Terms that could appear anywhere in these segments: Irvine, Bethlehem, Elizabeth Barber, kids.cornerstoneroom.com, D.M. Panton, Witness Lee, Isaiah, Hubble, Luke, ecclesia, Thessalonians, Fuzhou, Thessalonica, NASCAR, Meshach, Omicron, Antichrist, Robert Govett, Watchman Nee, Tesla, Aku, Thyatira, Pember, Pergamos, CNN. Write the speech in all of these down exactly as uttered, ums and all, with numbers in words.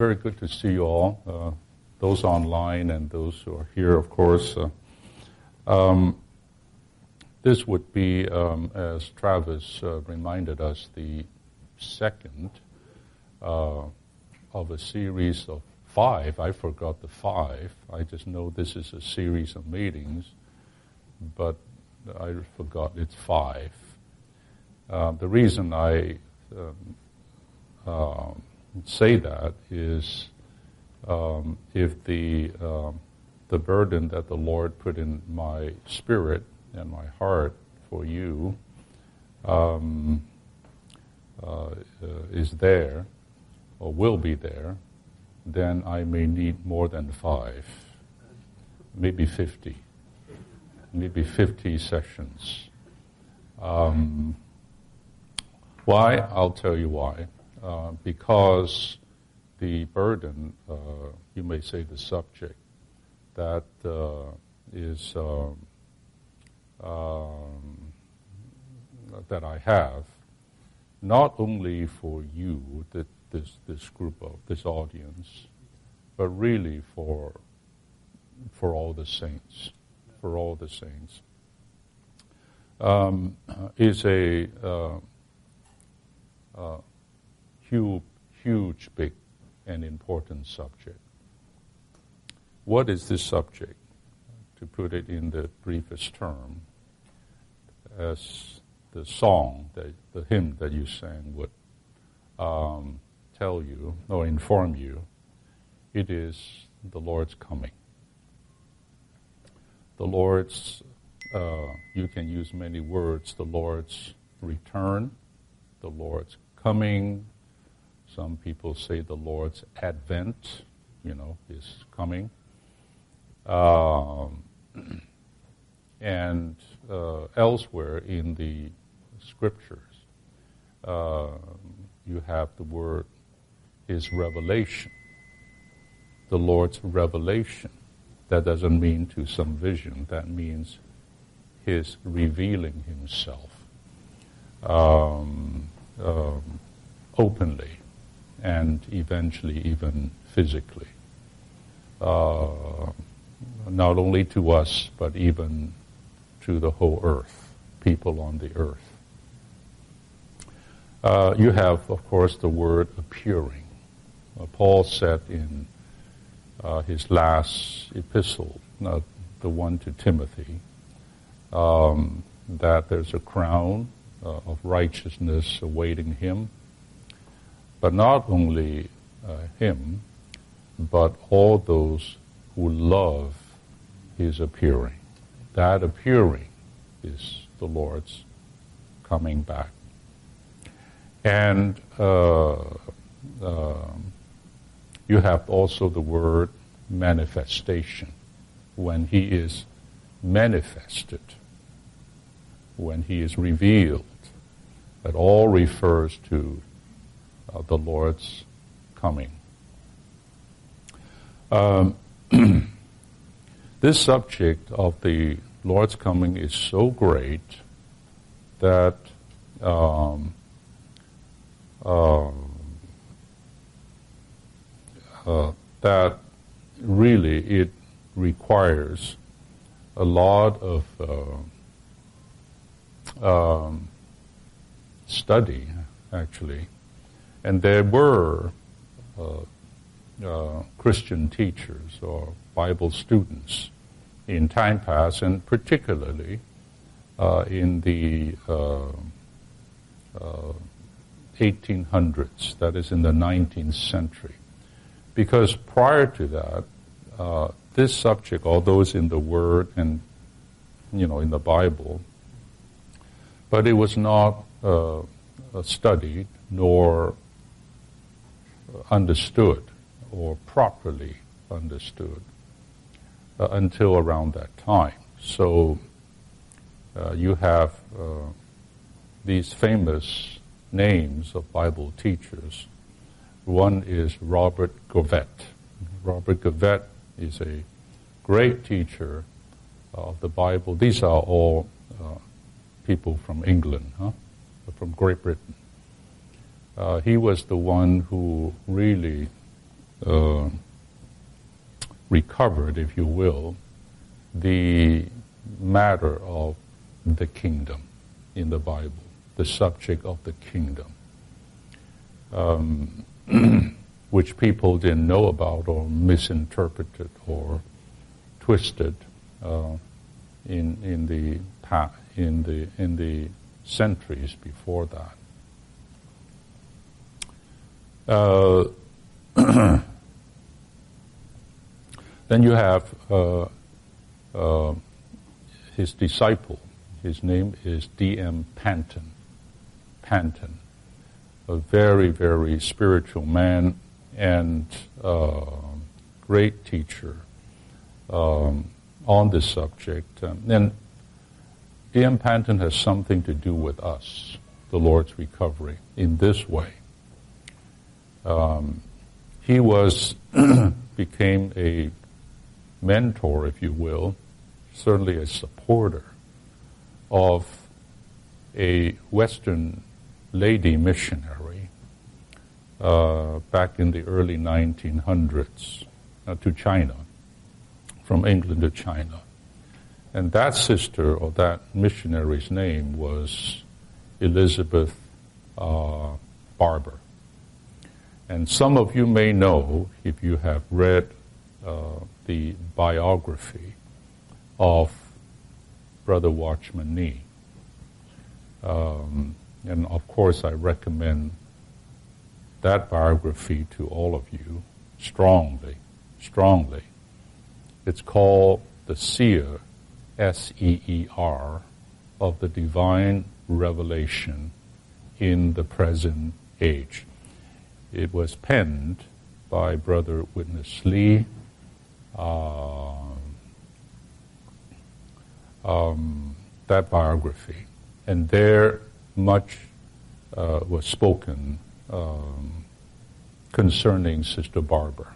Very good to see you all, uh, those online and those who are here, of course. Uh, um, this would be, um, as Travis uh, reminded us, the second uh, of a series of five. I forgot the five. I just know this is a series of meetings, but I forgot it's five. Uh, the reason I... Um, uh, say that is um, if the uh, the burden that the Lord put in my spirit and my heart for you um, uh, is there or will be there, then I may need more than five, maybe fifty, maybe fifty sessions. Um, why? I'll tell you why. Uh, because the burden, uh, you may say the subject, that uh, is um, um, that I have, not only for you, that this this group of this audience, but really for for all the saints, for all the saints, um, is a. Uh, uh, Huge, huge, big, and important subject. What is this subject? To put it in the briefest term, as the song, that, the hymn that you sang would um, tell you or inform you, it is the Lord's coming. The Lord's, uh, you can use many words, the Lord's return, the Lord's coming. Some people say the Lord's advent, you know, is coming. Um, and uh, elsewhere in the scriptures, uh, you have the word his revelation, the Lord's revelation. That doesn't mean to some vision. That means his revealing himself um, um, openly. And eventually even physically, uh, not only to us, but even to the whole earth, people on the earth. Uh, you have, of course, the word appearing. Uh, Paul said in uh, his last epistle, not the one to Timothy, um, that there's a crown uh, of righteousness awaiting him. But not only uh, him, but all those who love his appearing. That appearing is the Lord's coming back. And uh, uh, you have also the word manifestation, when he is manifested, when he is revealed. That all refers to of the Lord's coming. Um, this subject of the Lord's coming is so great that um, uh, uh, that really it requires a lot of uh, um, study, actually. And there were uh, uh, Christian teachers or Bible students in time past, and particularly uh, in the uh, uh, eighteen hundreds, that is in the nineteenth century. Because prior to that, uh, this subject, although it's in the Word and, you know, in the Bible, but it was not uh, studied nor understood or properly understood uh, until around that time. So uh, you have uh, these famous names of Bible teachers. One is Robert Govett. Robert Govett is a great teacher of the Bible. These are all uh, people from England, huh? From Great Britain. Uh, he was the one who really uh, recovered, if you will, the matter of the kingdom in the Bible, the subject of the kingdom, um, which people didn't know about or misinterpreted or twisted uh, in in the past, in the in the centuries before that. Uh, then you have uh, uh, his disciple. His name is D M Panton. Panton, a very, very spiritual man and uh, great teacher um, on this subject. And D M Panton has something to do with us, the Lord's recovery, in this way. Um, he was became a mentor, if you will, certainly a supporter of a Western lady missionary uh, back in the early nineteen hundreds uh, to China, from England to China. And that sister, or that missionary's name, was Elizabeth uh, Barber. And some of you may know, if you have read uh, the biography of Brother Watchman Nee. Um, and of course I recommend that biography to all of you strongly, strongly. It's called The Seer, S E E R, of the Divine Revelation in the Present Age. It was penned by Brother Witness Lee, uh, um, that biography. And there much uh, was spoken um, concerning Sister Barber.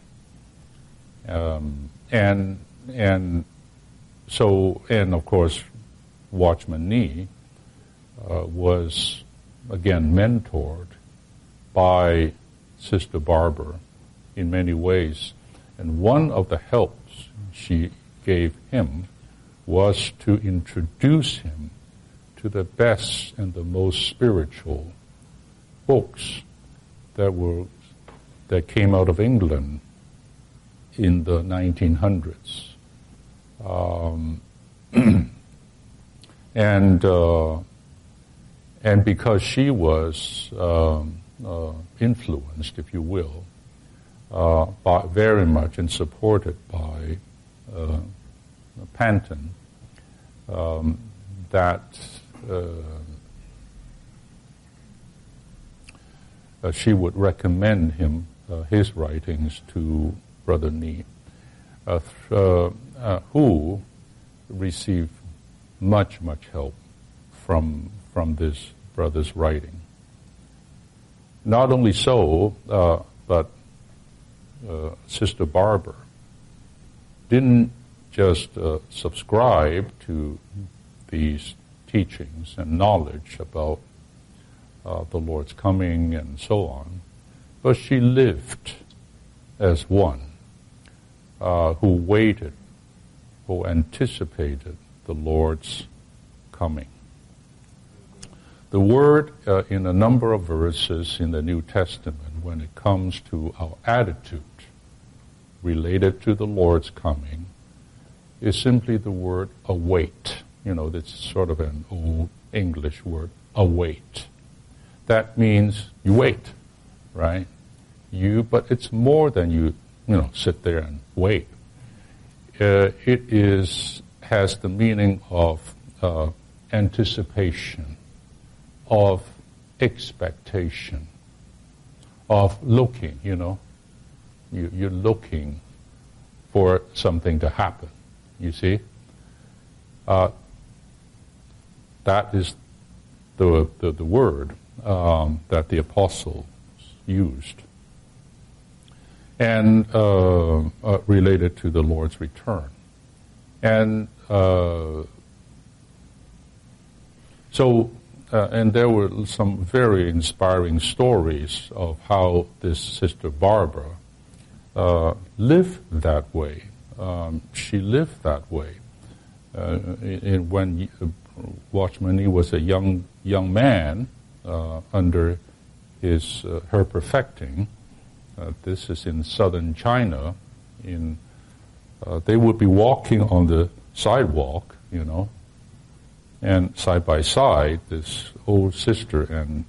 Um, and and so, and of course, Watchman Nee uh, was, again, mentored by Sister Barber in many ways, and one of the helps she gave him was to introduce him to the best and the most spiritual books that were that came out of England in the nineteen hundreds, um, and uh, and because she was um, Uh, influenced, if you will, uh, by, very much and supported by uh, Panton, um, that uh, uh, she would recommend him, uh, his writings to Brother Nee, uh, uh, uh, who received much, much help from from this brother's writing. Not only so, uh, but uh, Sister Barber didn't just uh, subscribe to these teachings and knowledge about uh, the Lord's coming and so on, but she lived as one uh, who waited, who anticipated the Lord's coming. The word uh, in a number of verses in the New Testament, when it comes to our attitude related to the Lord's coming, is simply the word await. You know, that's sort of an old English word, await. That means you wait, right? You, but it's more than you, you know, sit there and wait. Uh, it is, has the meaning of uh, anticipation, of expectation, of looking, you know. You, you're looking for something to happen, you see. Uh, that is the, the, the word um, that the apostles used. And uh, uh, related to the Lord's return. And uh, so... Uh, and there were some very inspiring stories of how this Sister Barbara uh, live that way. Um, she lived that way. Uh, in, in when Watchman Nee was a young young man uh, under his uh, her perfecting, uh, this is in southern China. In uh, they would be walking on the sidewalk, you know, and side by side, this old sister and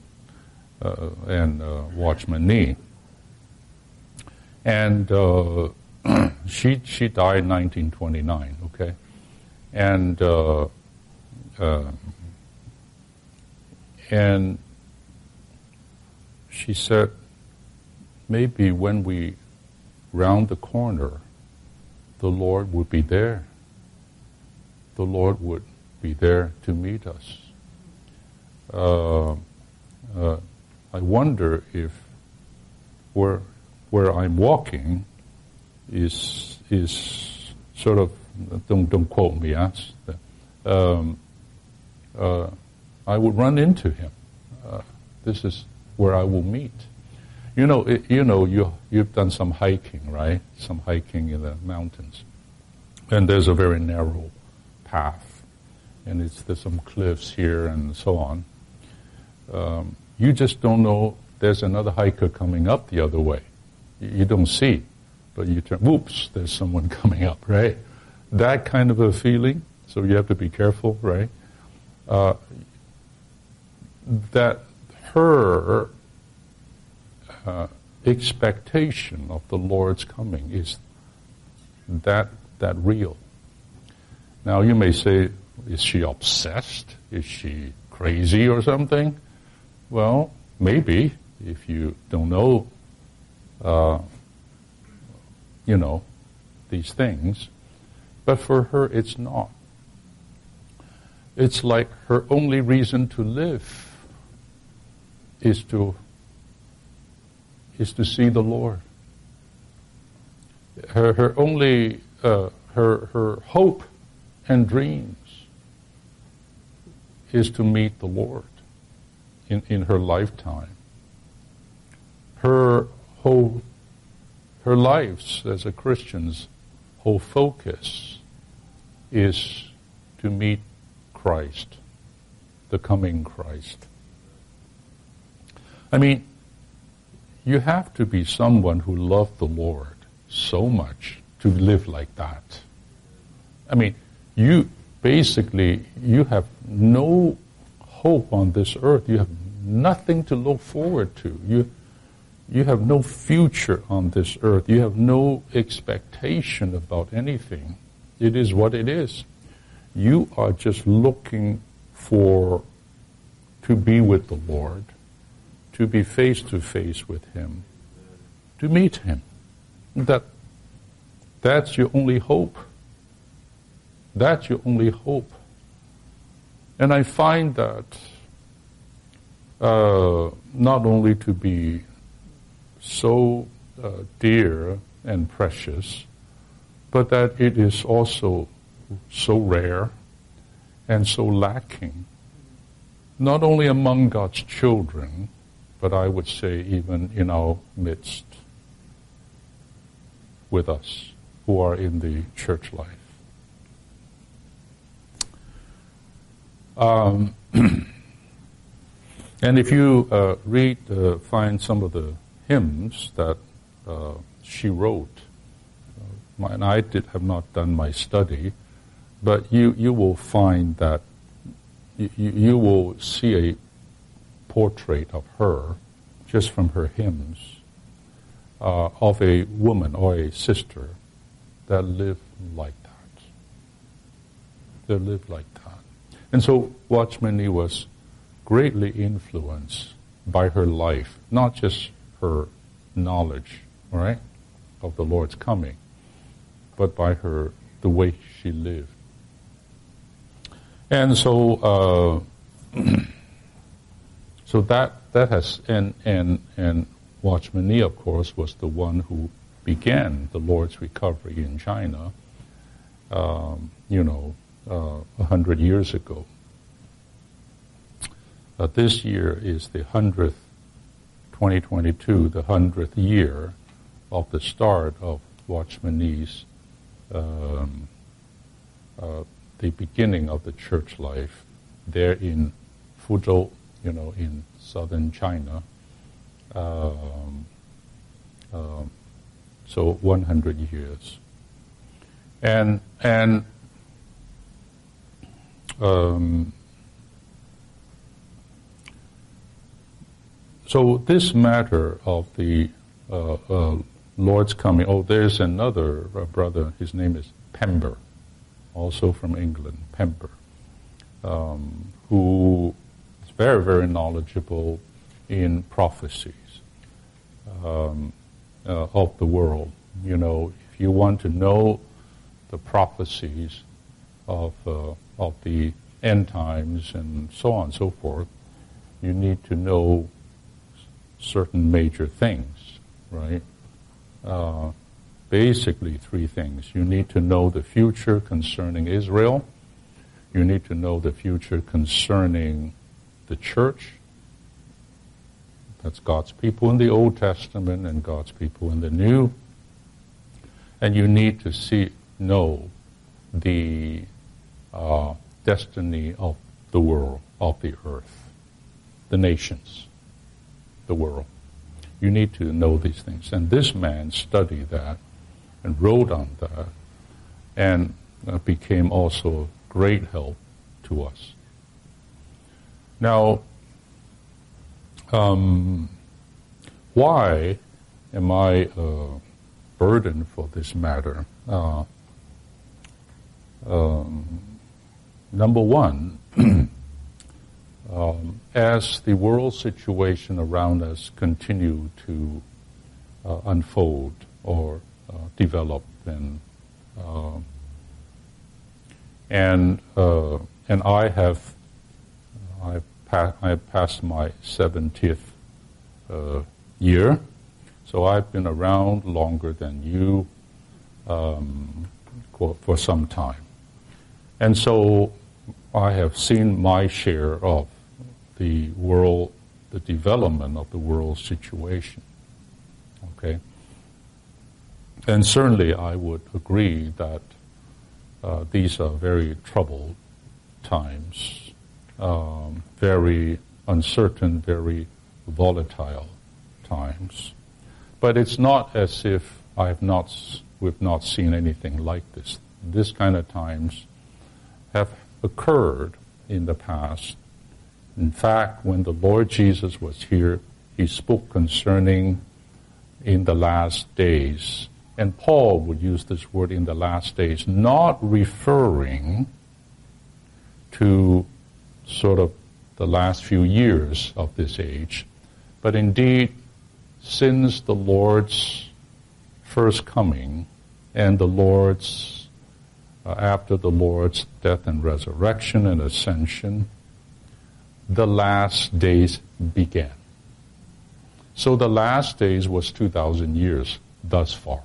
uh, and uh, Watchman Nee, and uh, she she died in nineteen twenty-nine. Okay, and uh, uh, and she said, maybe when we round the corner, the Lord would be there. The Lord would be there to meet us. Uh, uh, I wonder if where where I'm walking is is sort of don't don't quote me. Yes, um, uh, I would run into him. Uh, this is where I will meet. You know, it, you know, you you've done some hiking, right? Some hiking in the mountains, and there's a very narrow path. And it's, there's some cliffs here and so on. Um, you just don't know there's another hiker coming up the other way. You, you don't see, but you turn, whoops, there's someone coming up, right? That kind of a feeling, so you have to be careful, right? Uh, that her uh, expectation of the Lord's coming is that that real. Now you may say, is she obsessed? Is she crazy or something? Well, maybe, if you don't know, uh, you know, these things. But for her, it's not. It's like her only reason to live is to is to see the Lord. Her her only uh, her her hope and dream is to meet the Lord in, in her lifetime. Her whole, her lives as a Christian's whole focus is to meet Christ, the coming Christ. I mean, you have to be someone who loved the Lord so much to live like that. I mean, you basically, you have no hope on this earth. You have nothing to look forward to. You, you have no future on this earth. You have no expectation about anything. It is what it is. You are just looking for to be with the Lord, to be face to face with Him, to meet Him. That, that's your only hope. That's your only hope. And I find that uh, not only to be so uh, dear and precious, but that it is also so rare and so lacking, not only among God's children, but I would say even in our midst with us who are in the church life. Um, and if you uh, read, uh, find some of the hymns that uh, she wrote, uh, and I did, have not done my study, but you, you will find that you, you will see a portrait of her, just from her hymns, uh, of a woman or a sister that lived like that. That lived like that. And so Watchman Nee was greatly influenced by her life, not just her knowledge, all right, of the Lord's coming, but by her, the way she lived. And so, uh, so that that has and and and Watchman Nee, of course, was the one who began the Lord's recovery in China. Um, you know. Uh, a hundred years ago. Uh, this year is the hundredth, twenty twenty-two, the hundredth year of the start of Watchman Nee's, um, uh, the beginning of the church life there in Fuzhou, you know, in southern China, um, um, so one hundred years. And, and um, so this matter of the uh, uh, Lord's coming, oh, there's another brother, his name is Pember, also from England, Pember, um, who is very, very knowledgeable in prophecies um, uh, of the world. You know, if you want to know the prophecies of uh, of the end times and so on and so forth, you need to know certain major things, right? Uh, basically three things. You need to know the future concerning Israel. You need to know the future concerning the church. That's God's people in the Old Testament and God's people in the New. And you need to see, know the uh, destiny of the world, of the earth, the nations, the world. You need to know these things. And this man studied that and wrote on that and uh, became also a great help to us. Now, um, why am I uh, burdened for this matter? Uh, um, number one, Um, as the world situation around us continue to uh, unfold or uh, develop, and uh, and uh, and I have I pa- I passed my seventieth uh, year, so I've been around longer than you um, for some time, and so I have seen my share of the world, the development of the world situation, okay? And certainly I would agree that uh, these are very troubled times, um, very uncertain, very volatile times. But it's not as if I've not, we've not seen anything like this. This kind of times have occurred in the past. In fact, when the Lord Jesus was here, he spoke concerning in the last days. And Paul would use this word, in the last days, not referring to sort of the last few years of this age, but indeed, since the Lord's first coming and the Lord's, uh, after the Lord's death and resurrection and ascension, the last days began. So the last days was two thousand years thus far,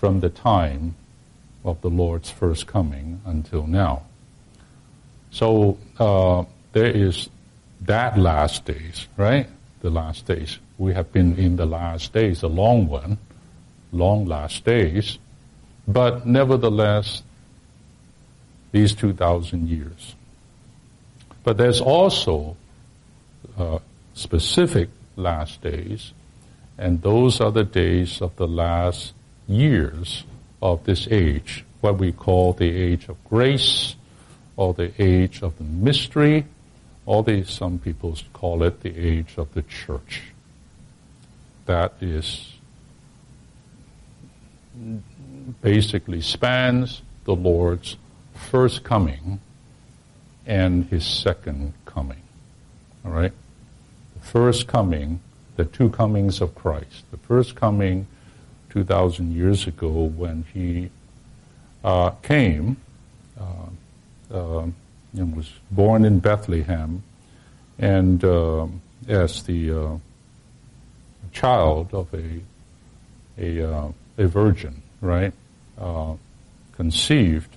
from the time of the Lord's first coming until now. So uh, there is that last days, right? The last days. We have been in the last days, a long one, long last days, but nevertheless, these two thousand years. But there's also uh, specific last days, and those are the days of the last years of this age, what we call the age of grace, or the age of the mystery, or the, some people call it the age of the church. That is basically spans the Lord's first coming and his second coming, all right? The first coming, the two comings of Christ. The first coming two thousand years ago when he uh, came uh, uh, and was born in Bethlehem, and uh, as the uh, child of a, a, uh, a virgin, right? Uh, conceived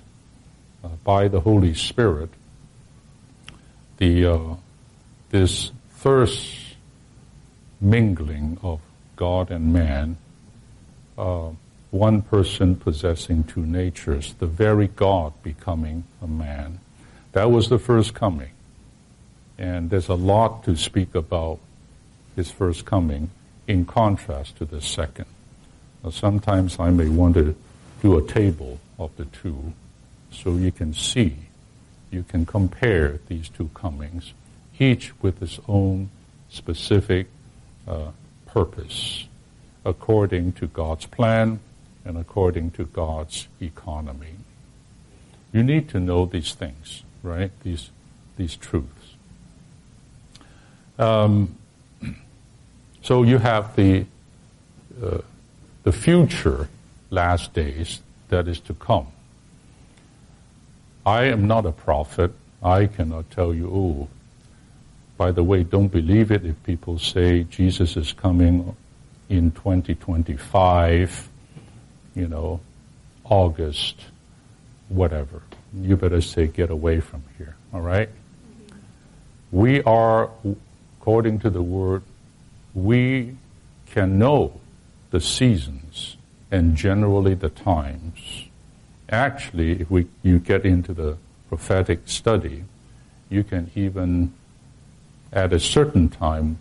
uh, by the Holy Spirit. The, uh, this first mingling of God and man, uh, one person possessing two natures, the very God becoming a man. That was the first coming. And there's a lot to speak about his first coming in contrast to the second. Now, sometimes I may want to do a table of the two so you can see, you can compare these two comings, each with its own specific uh, purpose, according to God's plan and according to God's economy. You need to know these things, right? These these truths. Um, so you have the uh, the future last days that is to come. I am not a prophet. I cannot tell you, oh, by the way, don't believe it if people say Jesus is coming in twenty twenty-five, you know, August, whatever. You better say, get away from here, all right? We are, according to the Word, we can know the seasons and generally the times. Actually, if we, you get into the prophetic study, you can even, at a certain time,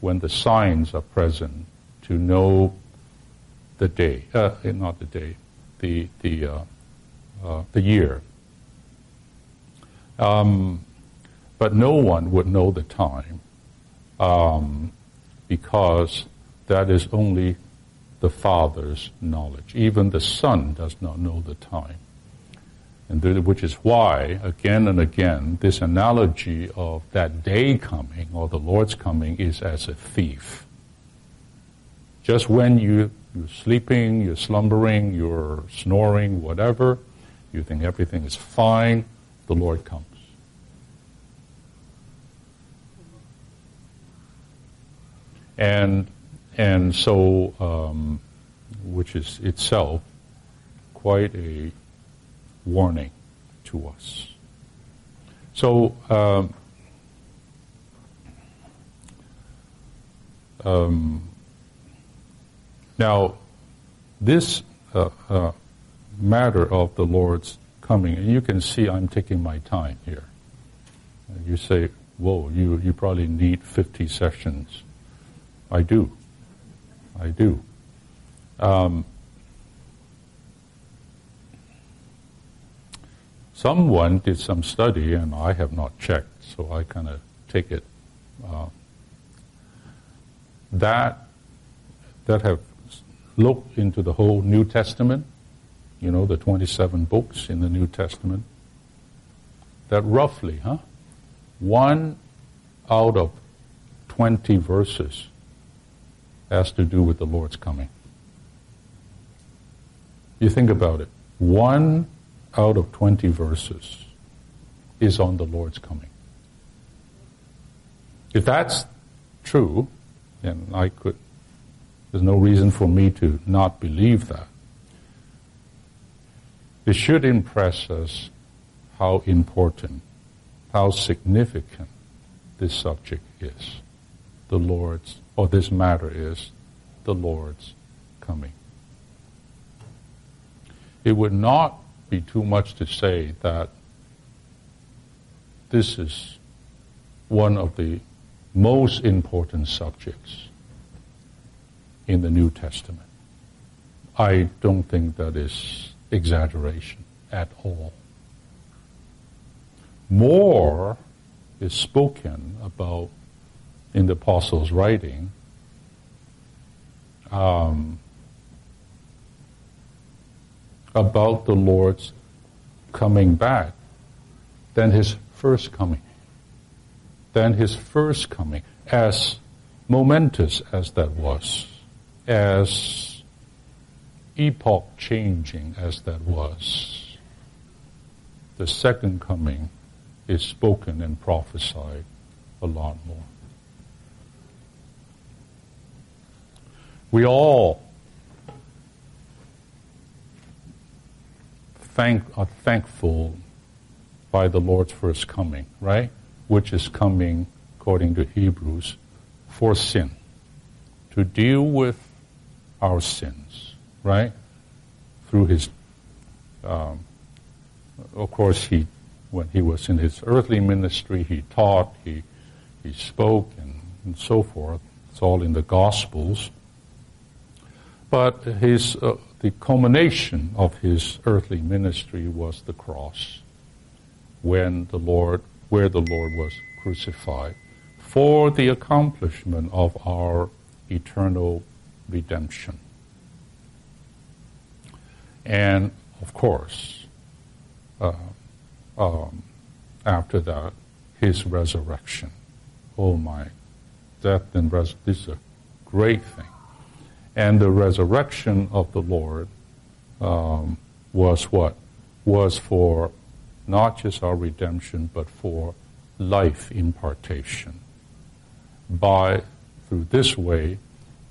when the signs are present, to know the day, uh, not the day, the the uh, uh, the year. Um, but no one would know the time, um, because that is only the Father's knowledge. Even the Son does not know the time. And th- which is why, again and again, this analogy of that day coming, or the Lord's coming, is as a thief. Just when you, you're sleeping, you're slumbering, you're snoring, whatever, you think everything is fine, the Lord comes. And And so, um, which is itself quite a warning to us. So, um, um, now, this uh, uh, matter of the Lord's coming, and you can see I'm taking my time here. You say, whoa, you, you probably need fifty sessions. I do. I do. Um, someone did some study, and I have not checked, so I kind of take it. Uh, that that have looked into the whole New Testament, you know, the twenty-seven books in the New Testament, that roughly, huh, one out of twenty verses has to do with the Lord's coming. You think about it. One out of twenty verses is on the Lord's coming. If that's true, then I could, there's no reason for me to not believe that. It should impress us how important, how significant this subject is. The Lord's, or this matter is, the Lord's coming. It would not be too much to say that this is one of the most important subjects in the New Testament. I don't think that is exaggeration at all. More is spoken about in the apostles' writing, um, about the Lord's coming back, than his first coming, than his first coming, as momentous as that was, as epoch-changing as that was. The second coming is spoken and prophesied a lot more. We all thank, are thankful by the Lord's first coming, right? Which is coming, according to Hebrews, for sin, to deal with our sins, right? Through his, um, of course, he, when he was in his earthly ministry, he taught, he, he spoke, and, and so forth. It's all in the Gospels. But his, uh, the culmination of his earthly ministry was the cross, when the Lord, where the Lord was crucified, for the accomplishment of our eternal redemption. And, of course, uh, um, after that, his resurrection. Oh my, death and resurrection, this is a great thing. And the resurrection of the Lord um, was what? Was for not just our redemption, but for life impartation. By, through this way,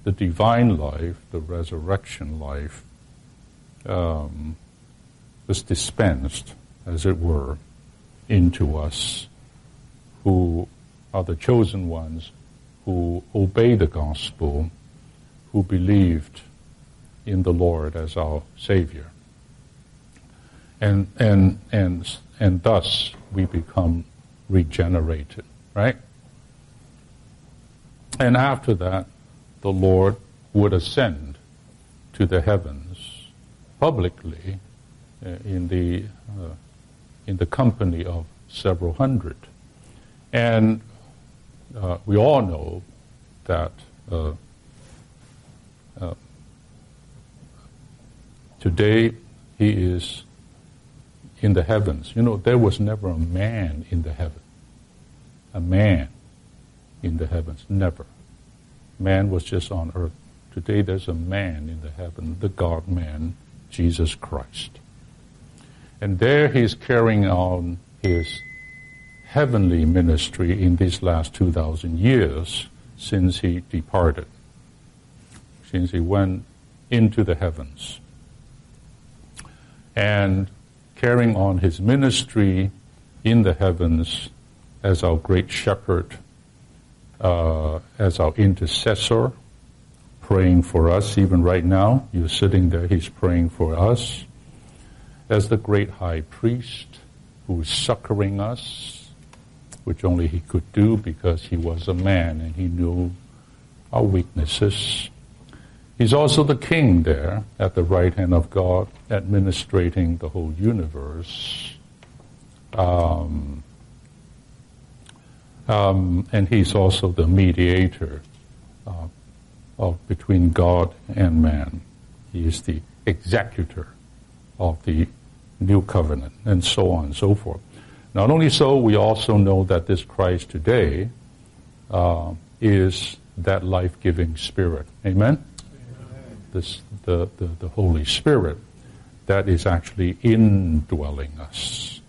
the divine life, the resurrection life, um, was dispensed, as it were, into us who are the chosen ones, who obey the gospel, who believed in the Lord as our Savior. And, and, and, and thus we become regenerated, right? And after that, the Lord would ascend to the heavens publicly uh, in the, uh, in the company of several hundred. And uh, we all know that uh, Uh, today he is in the heavens. You know, there was never a man in the heaven. A man in the heavens, never. Man was just on earth. Today there's a man in the heaven, the God-man, Jesus Christ. And there he's carrying on his heavenly ministry in these last two thousand years since he departed. Since he went into the heavens, and carrying on his ministry in the heavens as our great shepherd, uh, as our intercessor, praying for us. Even right now, you're sitting there, he's praying for us, as the great high priest who's succoring us, which only he could do because he was a man and he knew our weaknesses. He's also the king there at the right hand of God, administrating the whole universe. Um, um, and he's also the mediator uh, of between God and man. He is the executor of the new covenant, and so on and so forth. Not only so, we also know that this Christ today uh, is that life-giving spirit. Amen? This, the, the, the Holy Spirit that is actually indwelling us,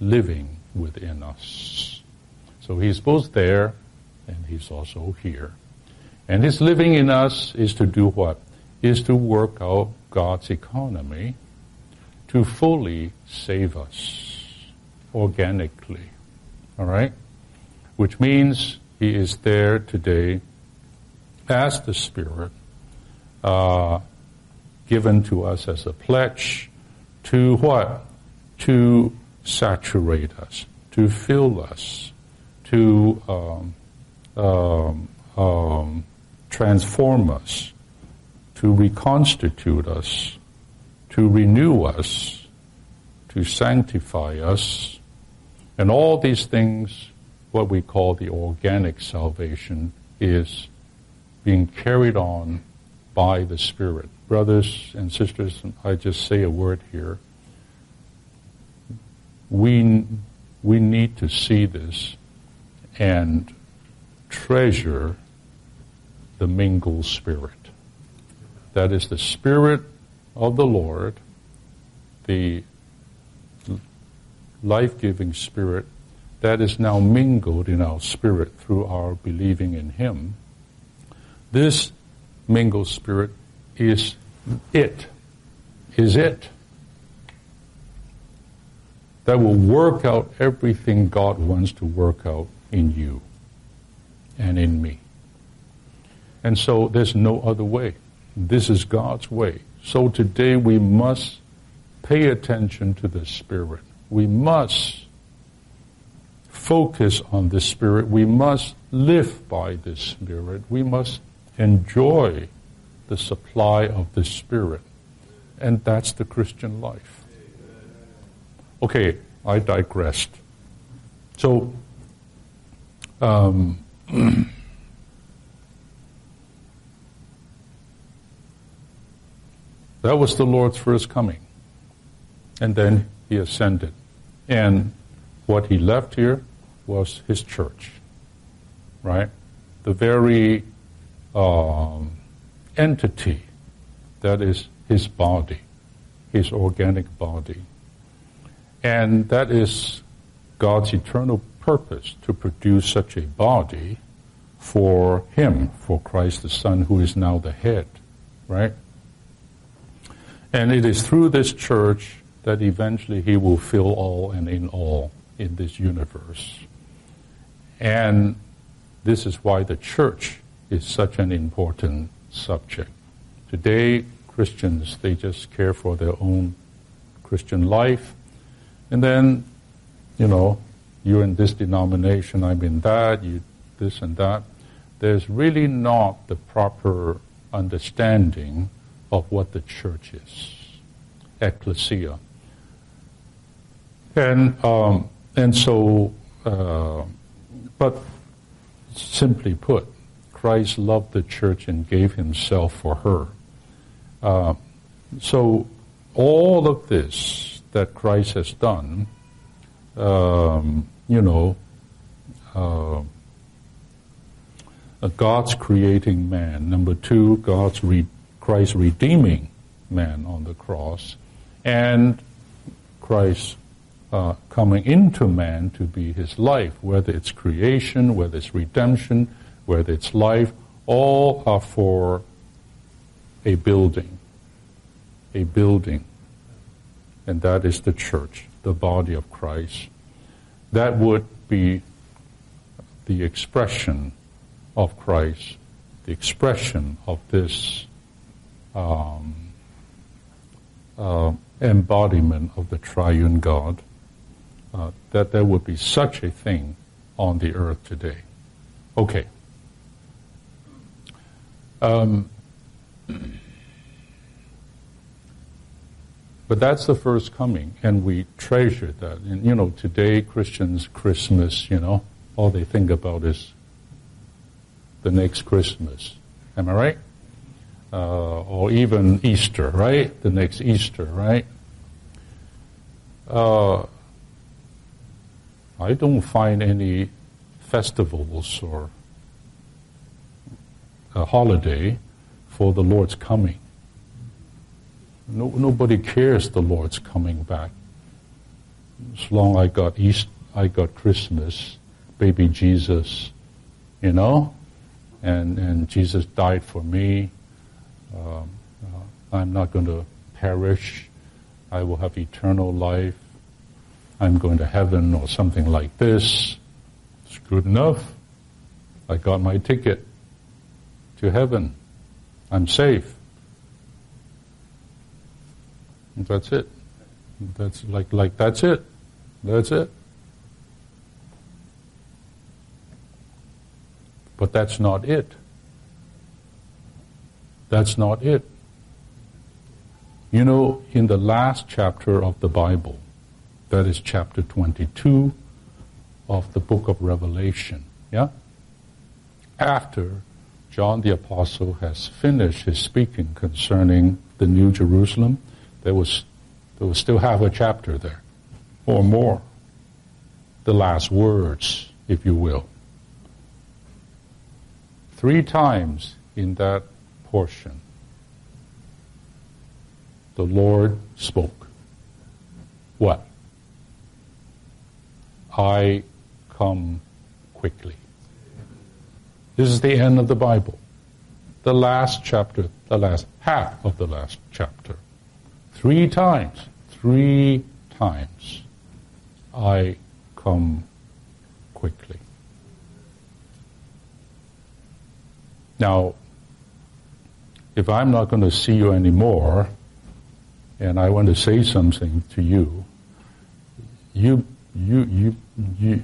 living within us. So he's both there and he's also here. And his living in us is to do what? Is to work out God's economy to fully save us organically. All right? Which means he is there today as the Spirit, Uh, given to us as a pledge to what? To saturate us, to fill us, to um, um, um, transform us, to reconstitute us, to renew us, to sanctify us, and all these things, what we call the organic salvation, is being carried on by the Spirit. Brothers and sisters, I just say a word here. We, we need to see this and treasure the mingled spirit. That is the Spirit of the Lord, the life-giving Spirit that is now mingled in our spirit through our believing in Him. This mingled spirit is it, is it, that will work out everything God wants to work out in you and in me. And so there's no other way. This is God's way. So today we must pay attention to the Spirit. We must focus on the Spirit. We must live by the Spirit. We must enjoy the supply of the Spirit. And that's the Christian life. Okay, I digressed. So, um, that was the Lord's first coming. And then he ascended. And what he left here was his church, right? The very um, entity that is his body, his organic body. And that is God's eternal purpose, to produce such a body for him, for Christ the Son, who is now the head, right? And it is through this church that eventually he will fill all and in all in this universe. And this is why the church is such an important subject. Today, Christians, they just care for their own Christian life. And then, you know, you're in this denomination, I'm in that, you this and that. There's really not the proper understanding of what the church is, ecclesia. And um, and so, uh, but simply put, Christ loved the church and gave himself for her. Uh, so all of this that Christ has done, um, you know, uh, God's creating man. Number two, God's re- Christ redeeming man on the cross, and Christ uh, coming into man to be his life, whether it's creation, whether it's redemption, whether it's life, all are for a building, a building, and that is the church, the body of Christ. That would be the expression of Christ, the expression of this um, uh, embodiment of the triune God, uh, that there would be such a thing on the earth today. Okay. Um, But that's the first coming, and we treasure that. And, you know, today, Christians, Christmas, you know, all they think about is the next Christmas. Am I right? Uh, or even Easter, right? The next Easter, right? Uh, I don't find any festivals or a holiday for the Lord's coming. No, nobody cares the Lord's coming back. As long as I got East, I got Christmas, baby Jesus, you know, and and Jesus died for me. Um, uh, I'm not going to perish. I will have eternal life. I'm going to heaven or something like this. It's good enough. I got my ticket to heaven. I'm safe. That's it. That's like like that's it. That's it. But that's not it. That's not it. You know, in the last chapter of the Bible, that is chapter twenty-two of the book of Revelation, yeah? After John the Apostle has finished his speaking concerning the New Jerusalem, There was, there was still half a chapter there, or more. The last words, if you will. Three times in that portion, the Lord spoke. What? I come quickly. This is the end of the Bible. The last chapter, the last half of the last chapter. Three times, three times, I come quickly. Now, if I'm not going to see you anymore, and I want to say something to you, you you you you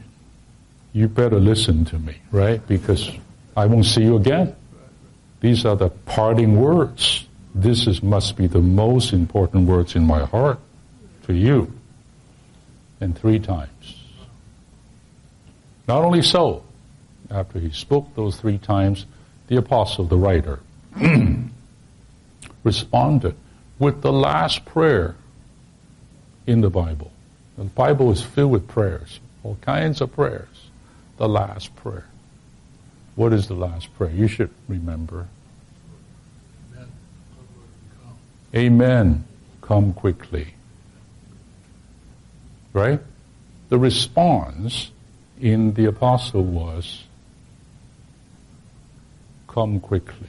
you better listen to me, right? Because I won't see you again. These are the parting words. This is, must be the most important words in my heart to you. And three times. Not only so, after he spoke those three times, the apostle, the writer, responded with the last prayer in the Bible. The Bible is filled with prayers, all kinds of prayers. The last prayer. What is the last prayer? You should remember. Amen. Amen. Come quickly. Right? The response in the apostle was, come quickly.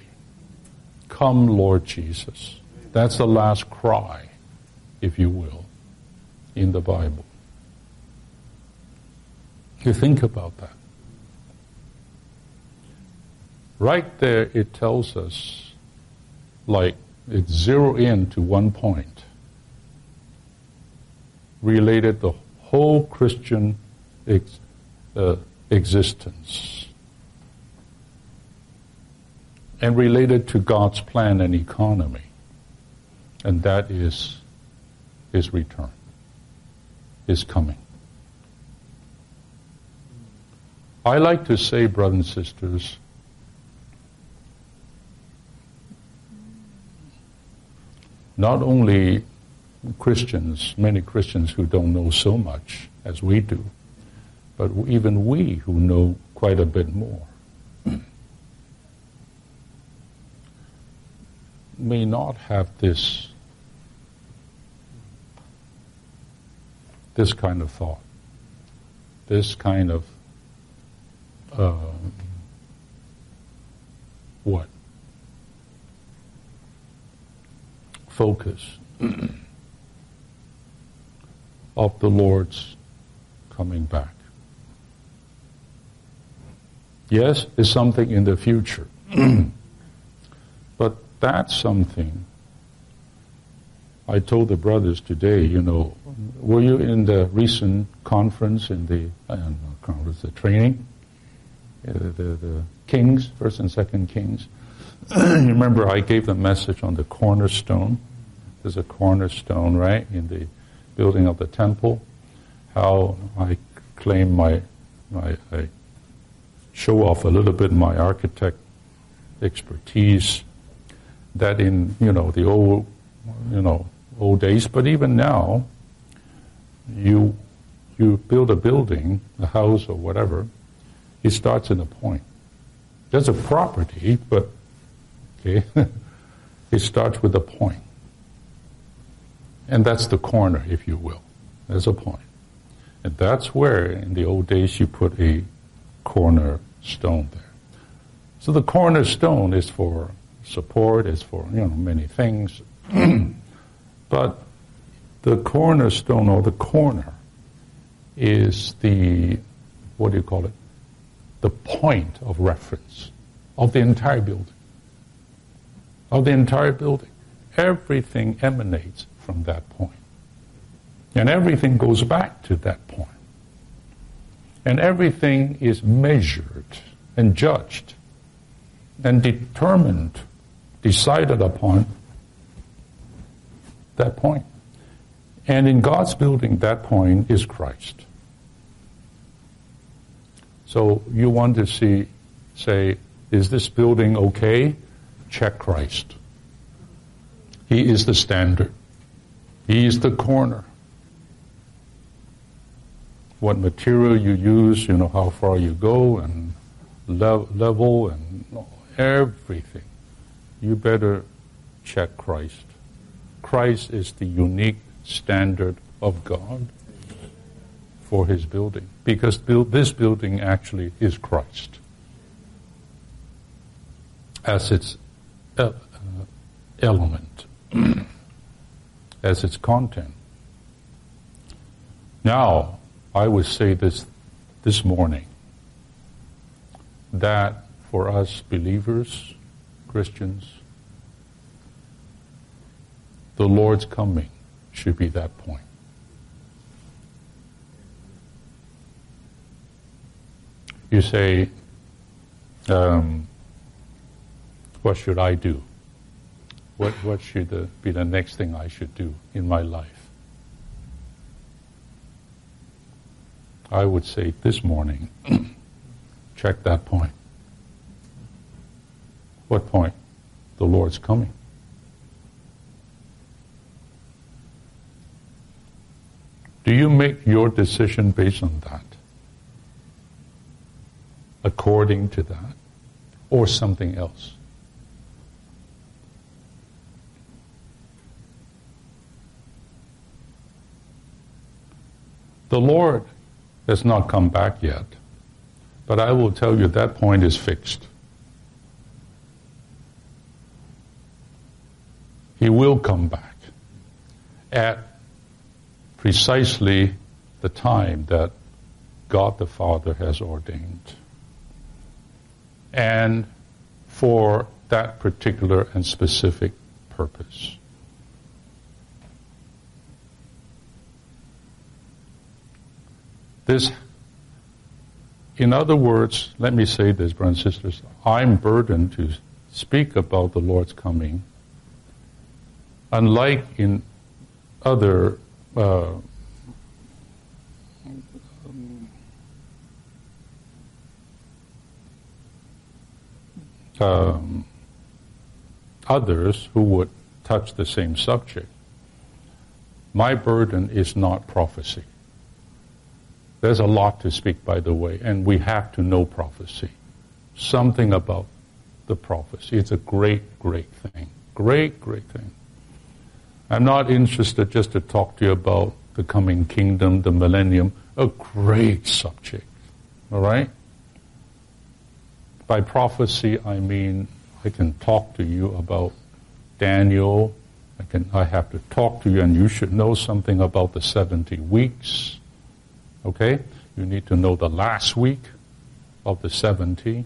Come, Lord Jesus. That's the last cry, if you will, in the Bible. You think about that. Right there, it tells us, like, it zeroed in to one point, related the whole Christian ex- uh, existence, and related to God's plan and economy, and that is His return, His coming. I like to say, brothers and sisters, not only Christians, many Christians who don't know so much as we do, but even we who know quite a bit more may not have this this kind of thought, this kind of Uh, what? Focus of the Lord's coming back. Yes, it's something in the future. But that's something. I told the brothers today, you know, were you in the recent conference, in the, I don't know, conference, the training? The, the, the Kings, First and Second Kings. Remember, I gave the message on the cornerstone. There's a cornerstone, right, in the building of the temple. How I claim my, my I show off a little bit my architect expertise. That in you know the old, you know old days, but even now, you you build a building, a house or whatever. It starts in a point. That's a property, but okay, it starts with a point. And that's the corner, if you will. There's a point. And that's where, in the old days, you put a cornerstone there. So the cornerstone is for support, is for, you know, many things. But the cornerstone, or the corner, is the, what do you call it? The point of reference of the entire building, of the entire building. Everything emanates from that point. And everything goes back to that point. And everything is measured and judged and determined, decided upon that point. And in God's building, that point is Christ. So you want to see, say, is this building okay? Check Christ. He is the standard. He is the corner. What material you use, you know, how far you go, and le- level, and everything. You better check Christ. Christ is the unique standard of God for His building, because build, this building actually is Christ as its uh, element, as its content. Now, I would say this this morning, that for us believers, Christians, The Lord's coming should be that point. You say, um, what should I do? What, what should the, be the next thing I should do in my life? I would say this morning, check that point. What point? The Lord's coming. Do you make your decision based on that? According to that? Or something else? The Lord has not come back yet, but I will tell you that point is fixed. He will come back at precisely the time that God the Father has ordained, and for that particular and specific purpose. This, in other words, let me say this, brothers and sisters, I'm burdened to speak about the Lord's coming. Unlike in other uh, um, others who would touch the same subject, my burden is not prophecy. There's a lot to speak, by the way, and we have to know prophecy. Something about the prophecy. It's a great, great thing. Great, great thing. I'm not interested just to talk to you about the coming kingdom, the millennium. A great subject. All right? By prophecy, I mean I can talk to you about Daniel. I can. I have to talk to you, and you should know something about the seventy weeks. Okay? You need to know the last week of the seventy.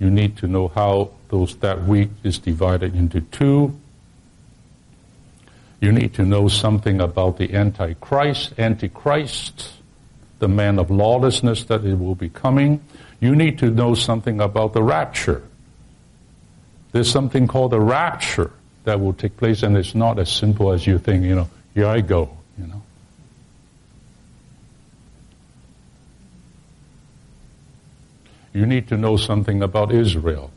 You need to know how those that week is divided into two. You need to know something about the Antichrist, Antichrist, the man of lawlessness that it will be coming. You need to know something about the rapture. There's something called the rapture that will take place, and it's not as simple as you think, you know, here I go, you know. You need to know something about Israel.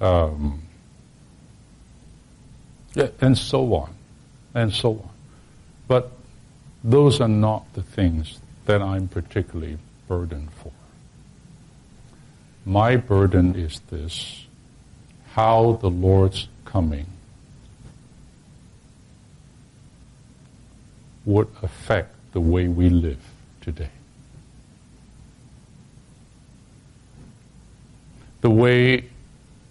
Um, yeah, and so on, and so on. But those are not the things that I'm particularly burdened for. My burden is this: how the Lord's coming would affect the way we live today. The way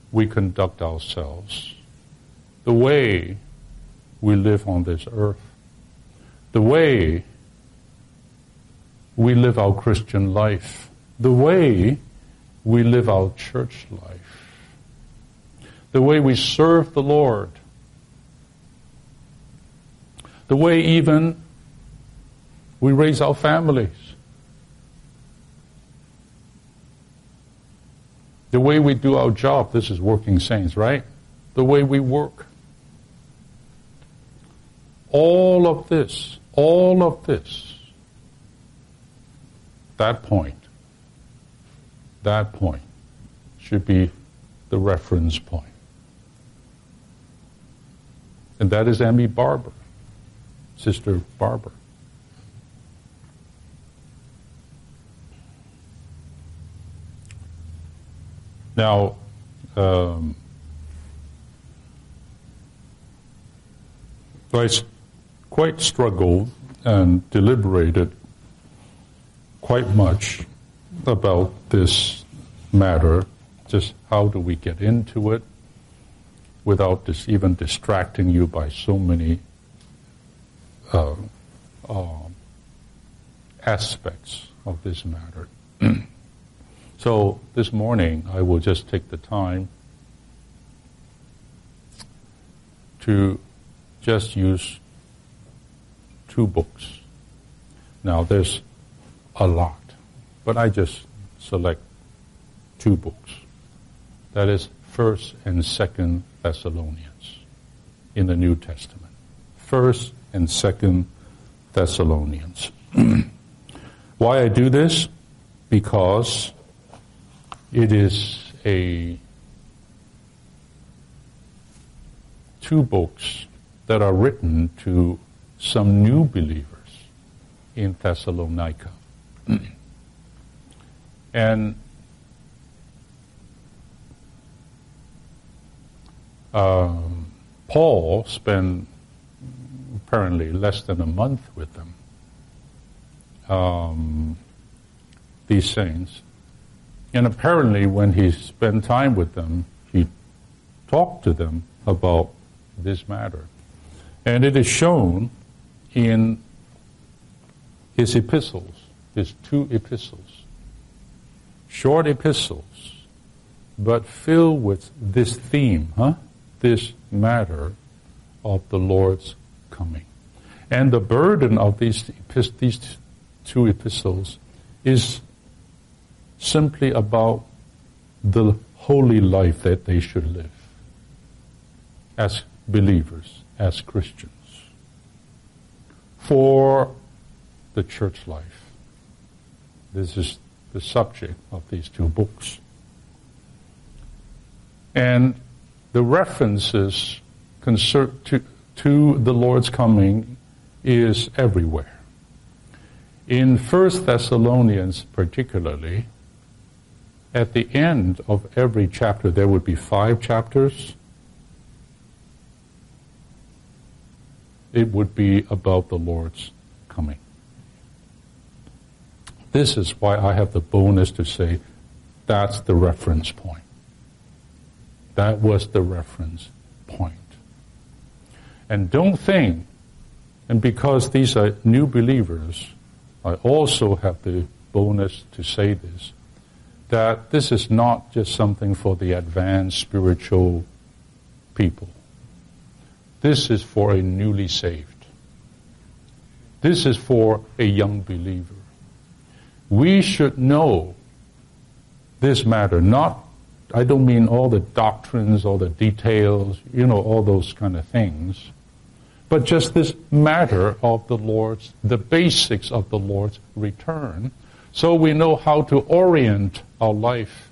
we conduct ourselves. The way we live on this earth. The way we live our Christian life. The way we live our church life. The way we serve the Lord. The way even we raise our families. The way we do our job, this is working saints, right? The way we work. All of this, all of this, that point, that point should be the reference point. And that is Emmy Barber, Sister Barber. Now, um, I quite struggled and deliberated quite much about this matter, just how do we get into it without this even distracting you by so many uh, uh, aspects of this matter. So this morning, I will just take the time to just use two books. Now, there's a lot, but I just select two books. That is First and Second Thessalonians in the New Testament. First and Second Thessalonians. Why I do this? Because it is a two books that are written to some new believers in Thessalonica. And um, Paul spent apparently less than a month with them. Um, these saints. And apparently when he spent time with them, he talked to them about this matter. And it is shown in his epistles, his two epistles. Short epistles, but filled with this theme, huh? This matter of the Lord's coming. And the burden of these epist- these two epistles is simply about the holy life that they should live as believers, as Christians, for the church life. This is the subject of these two books. And the references concern to, to the Lord's coming is everywhere. In First Thessalonians particularly, at the end of every chapter, there would be five chapters. It would be about the Lord's coming. This is why I have the bonus to say that's the reference point. That was the reference point. And don't think, and because these are new believers, I also have the bonus to say this, that this is not just something for the advanced spiritual people. This is for a newly saved. This is for a young believer. We should know this matter. Not, I don't mean all the doctrines, all the details, you know, all those kind of things. But just this matter of the Lord's, the basics of the Lord's return, so we know how to orient our life,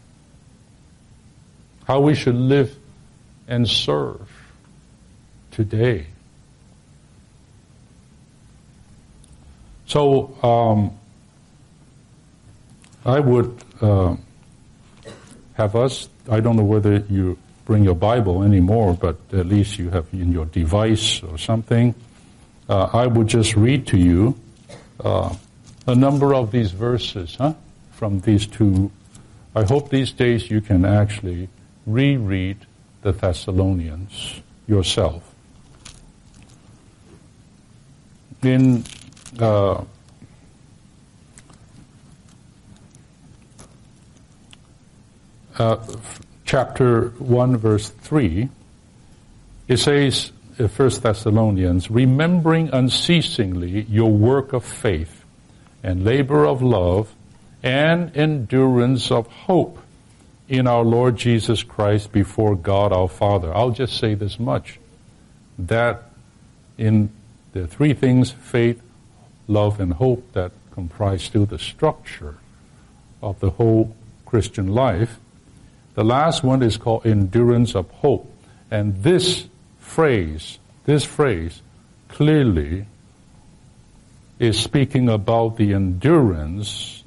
how we should live and serve today. So, um, I would uh, have us, I don't know whether you bring your Bible anymore, but at least you have in your device or something. Uh, I would just read to you uh, a number of these verses huh, from these two. I hope these days you can actually reread the Thessalonians yourself. In uh, uh, chapter one, verse three, it says, First Thessalonians, remembering unceasingly your work of faith and labor of love and endurance of hope in our Lord Jesus Christ before God our Father. I'll just say this much, that in the three things, faith, love, and hope, that comprise still the structure of the whole Christian life. The last one is called endurance of hope. And this phrase, this phrase clearly is speaking about the endurance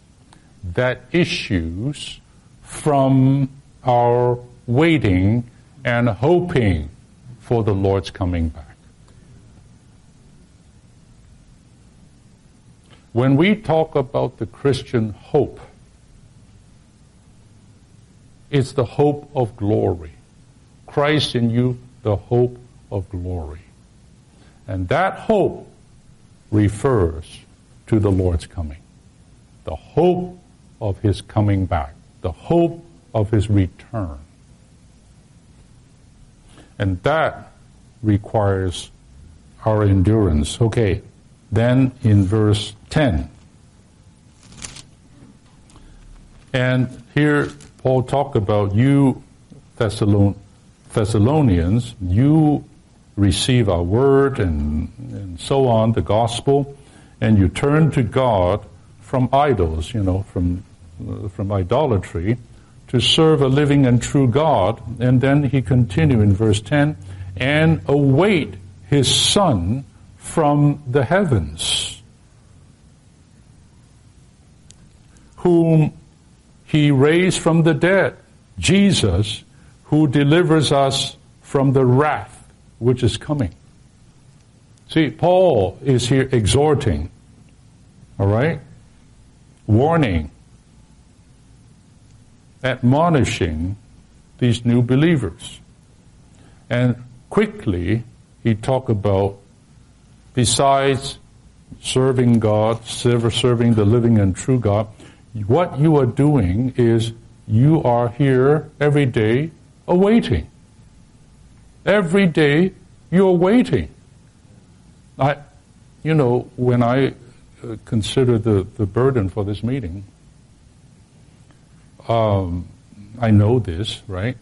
that issues from our waiting and hoping for the Lord's coming back. When we talk about the Christian hope, it's the hope of glory. Christ in you, the hope of glory. And that hope refers to the Lord's coming. The hope of his coming back. The hope of his return. And that requires our endurance. Okay, then in verse ten. And here Paul talked about you Thessalon- Thessalonians, you receive our word and, and so on, the gospel, and you turn to God from idols, you know, from uh, from idolatry, to serve a living and true God. And then he continued in verse ten, and await his Son from the heavens, whom he raised from the dead, Jesus, who delivers us from the wrath which is coming. See, Paul is here exhorting, all right? Warning, admonishing these new believers. And quickly, he talked about, besides serving God, serving the living and true God, what you are doing is you are here every day awaiting. Every day you're waiting. I, you know, when I uh, consider the, the burden for this meeting, um, I know this, right?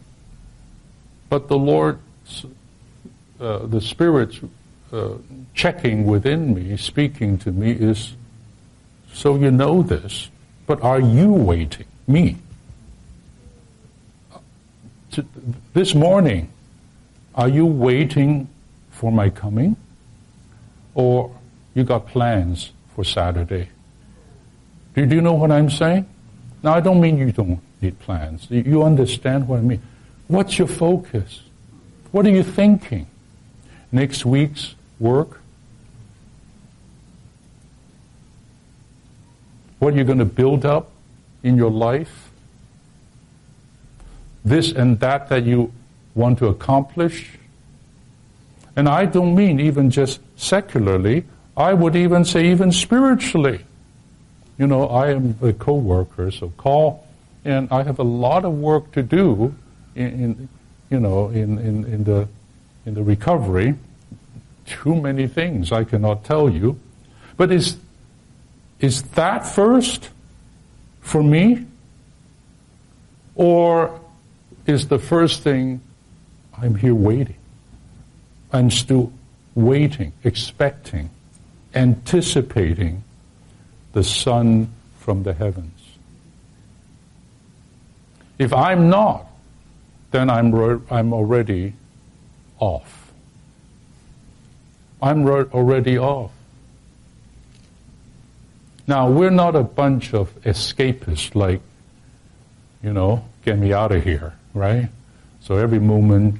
But the Lord's, uh, the Spirit's uh, checking within me, speaking to me is, so you know this, but are you waiting? Me. This morning, are you waiting for my coming? Or you got plans for Saturday? Do you, do you know what I'm saying? Now, I don't mean you don't need plans. You understand what I mean. What's your focus? What are you thinking? Next week's work? What are you going to build up in your life? This and that that you want to accomplish? And I don't mean even just secularly. I would even say even spiritually. You know, I am a co-worker, so call, and I have a lot of work to do in, in you know, in, in, in the in the recovery. Too many things I cannot tell you. But is is that first for me? Or is the first thing, I'm here waiting. I'm still waiting, expecting, anticipating the Son from the heavens. If I'm not, then I'm re- I'm already off. I'm re- already off. Now, we're not a bunch of escapists like, you know, get me out of here, right? So every moment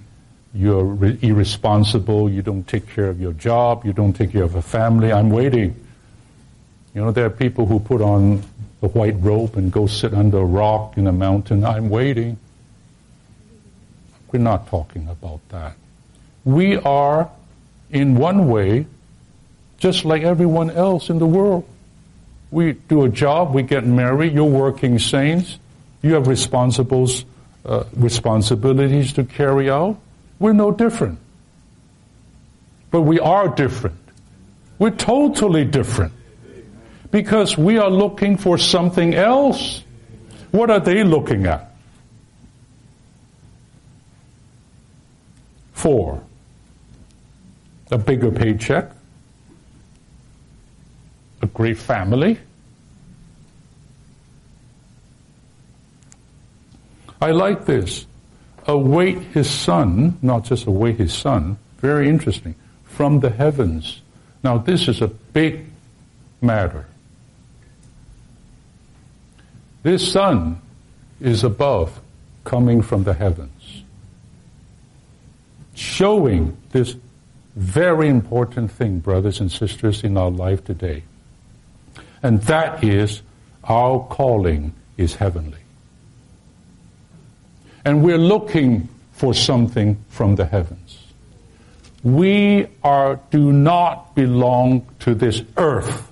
you're re- irresponsible, you don't take care of your job, you don't take care of a family, I'm waiting. You know, there are people who put on the white robe and go sit under a rock in a mountain, I'm waiting. We're not talking about that. We are, in one way, just like everyone else in the world. We do a job, we get married, you're working saints, you have responsibles, uh, responsibilities to carry out. We're no different. But we are different. We're totally different. Because we are looking for something else. What are they looking at? For a bigger paycheck, a great family. I like this. Await his Son, not just await his Son, very interesting, from the heavens. Now this is a big matter. This Son is above, coming from the heavens, showing this very important thing, brothers and sisters, in our life today. And that is, our calling is heavenly. And we're looking for something from the heavens. We are do not belong to this earth.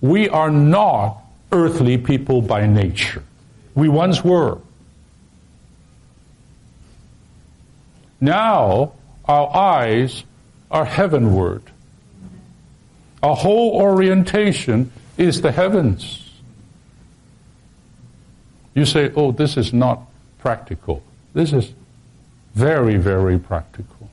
We are not earthly people by nature. We once were. Now our eyes are heavenward. Our whole orientation is the heavens. You say, oh, this is not practical. This is very, very practical.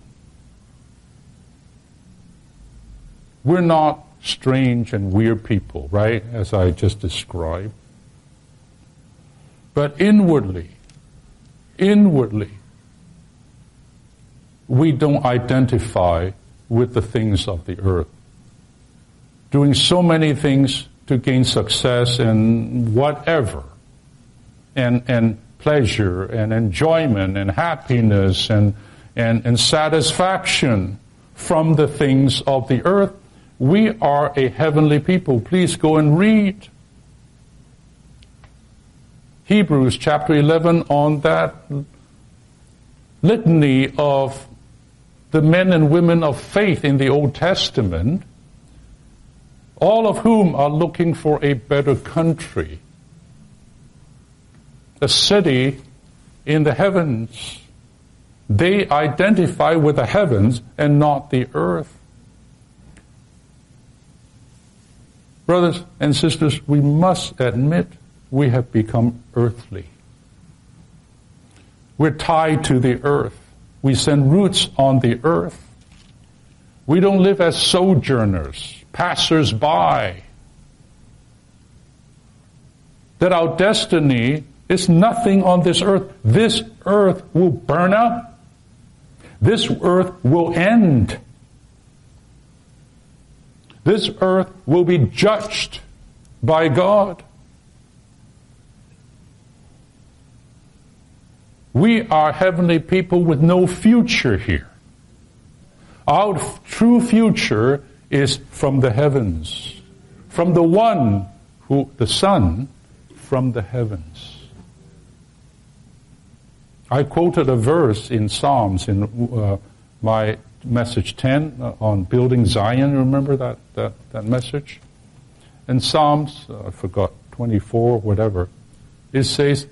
We're not strange and weird people, right, as I just described. But inwardly, inwardly, we don't identify with the things of the earth. Doing so many things to gain success and whatever. And, and pleasure and enjoyment and happiness and, and, and satisfaction from the things of the earth. We are a heavenly people. Please go and read Hebrews chapter eleven on that litany of the men and women of faith in the Old Testament, all of whom are looking for a better country. The city in the heavens. They identify with the heavens and not the earth. Brothers and sisters, we must admit we have become earthly. We're tied to the earth. We send roots on the earth. We don't live as sojourners, passers-by. That our destiny is nothing on this earth. This earth will burn up. This earth will end. This earth will be judged by God. We are heavenly people with no future here. Our true future is from the heavens, from the one who, the Son, from the heavens. I quoted a verse in Psalms in uh, my message ten uh, on building Zion. Remember that, that, that message? In Psalms, uh, I forgot, twenty-four, whatever, it says,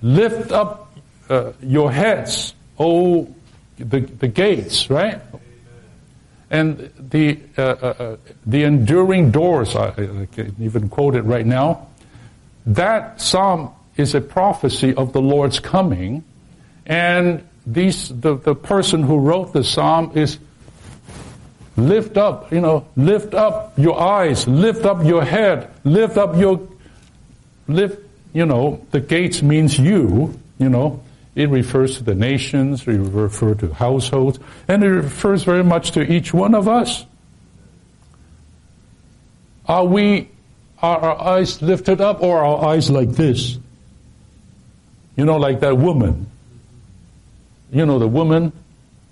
lift up uh, your heads, O the, the gates, right? And the, uh, uh, the enduring doors, I, I can't even quote it right now. That psalm is a prophecy of the Lord's coming. And these, the, the person who wrote the psalm is, lift up, you know, lift up your eyes, lift up your head, lift up your, lift, you know, the gates means you, you know, it refers to the nations, it refers to households, and it refers very much to each one of us. Are we, are our eyes lifted up, or are our eyes like this? You know, like that woman. You know, the woman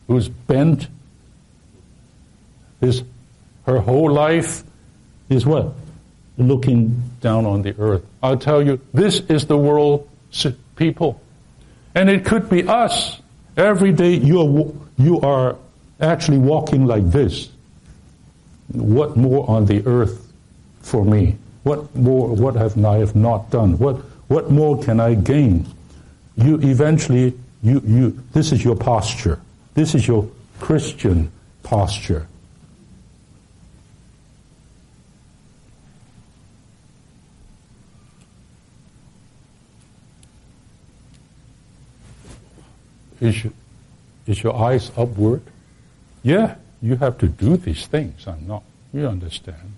who's bent, is her whole life is what? Looking down on the earth. I'll tell you, this is the world, people. And it could be us. Every day you are, you are actually walking like this. What more on the earth for me? What more, what have I have not done? What, what more can I gain? You eventually... You, you, this is your posture. This is your Christian posture. Is, you, is your eyes upward? Yeah, you have to do these things. I'm not. You understand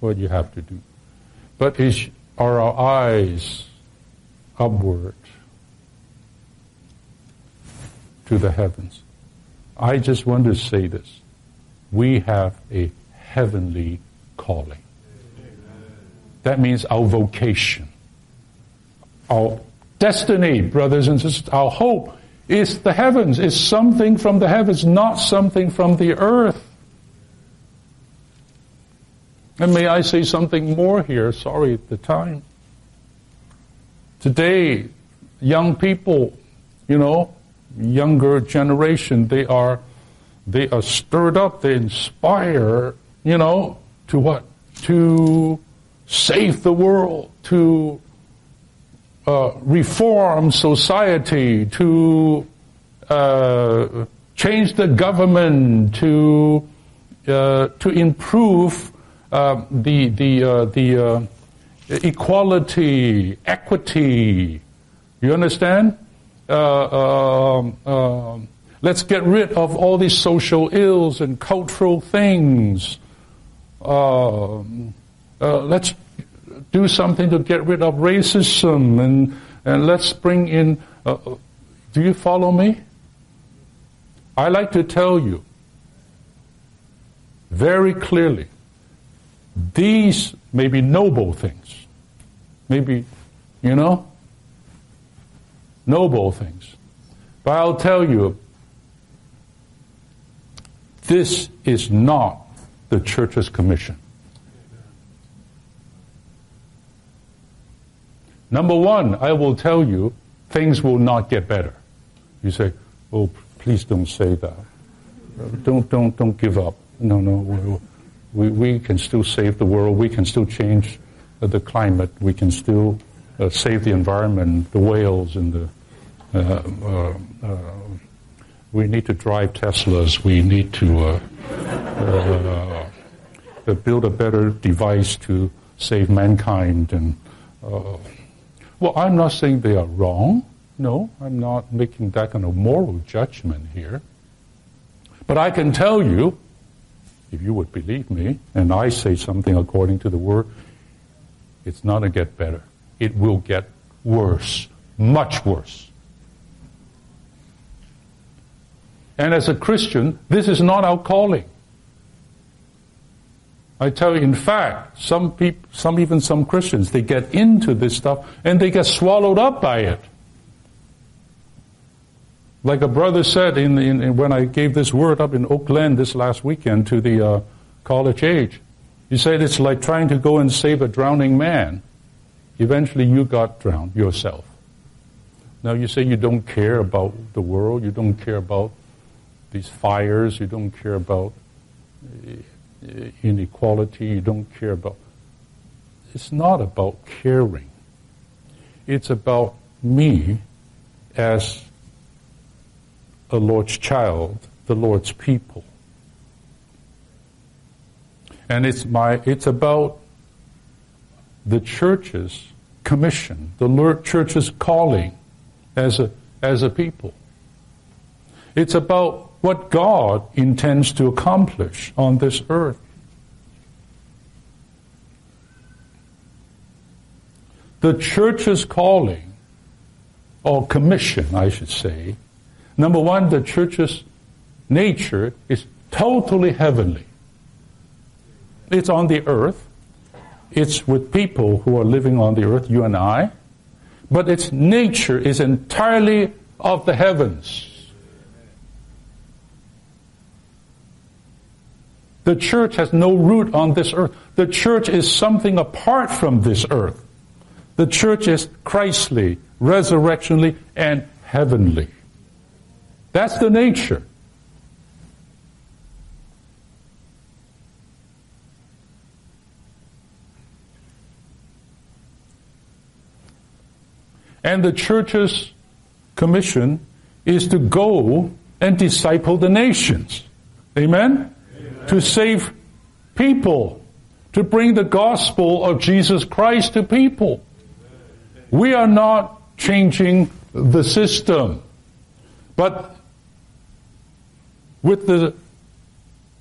what you have to do. But is, are our eyes upward? To the heavens. I just want to say this. We have a heavenly calling. That means our vocation. Our destiny, brothers and sisters, our hope is the heavens, is something from the heavens, not something from the earth. And may I say something more here? Sorry, the time. Today, young people, you know, younger generation, they are they are stirred up, they inspire, you know, to what? To save the world, to uh, reform society, to uh, change the government to uh, to improve uh, the the uh, the uh, equality, equity. You understand? Uh, uh, uh, let's get rid of all these social ills and cultural things. Uh, uh, let's do something to get rid of racism, and and let's bring in. Uh, do you follow me? I like to tell you very clearly, these may be noble things, maybe, you know, noble things. But I'll tell you, this is not the church's commission. Number one, I will tell you, things will not get better. You say, oh, please don't say that. Don't, don't, don't give up. No, no, we, we can still save the world. We can still change the climate. We can still uh, save the environment, the whales, and the... Uh, uh, uh, we need to drive Teslas. We need to uh, uh, uh, build a better device to save mankind. And uh, well, I'm not saying they are wrong. No, I'm not making that kind of moral judgment here. But I can tell you, if you would believe me, and I say something according to the Word, it's not going to get better. It will get worse, much worse. And as a Christian, this is not our calling. I tell you, in fact, some people, some even some Christians, they get into this stuff and they get swallowed up by it. Like a brother said in, in, in when I gave this word up in Oak Glen this last weekend to the uh, college age, he said it's like trying to go and save a drowning man. Eventually you got drowned yourself. Now you say you don't care about the world, you don't care about these fires, you don't care about inequality, you don't care about... It's not about caring. It's about me as a Lord's child, the Lord's people. And it's my, it's about the church's commission, the Lord church's calling as a, as a people. It's about what God intends to accomplish on this earth. The church's calling, or commission, I should say, number one, the church's nature is totally heavenly. It's on the earth. It's with people who are living on the earth, you and I. But its nature is entirely of the heavens. The church has no root on this earth. The church is something apart from this earth. The church is Christly, resurrectionally, and heavenly. That's the nature. And the church's commission is to go and disciple the nations. Amen? To save people, to bring the gospel of Jesus Christ to people. We are not changing the system, but with the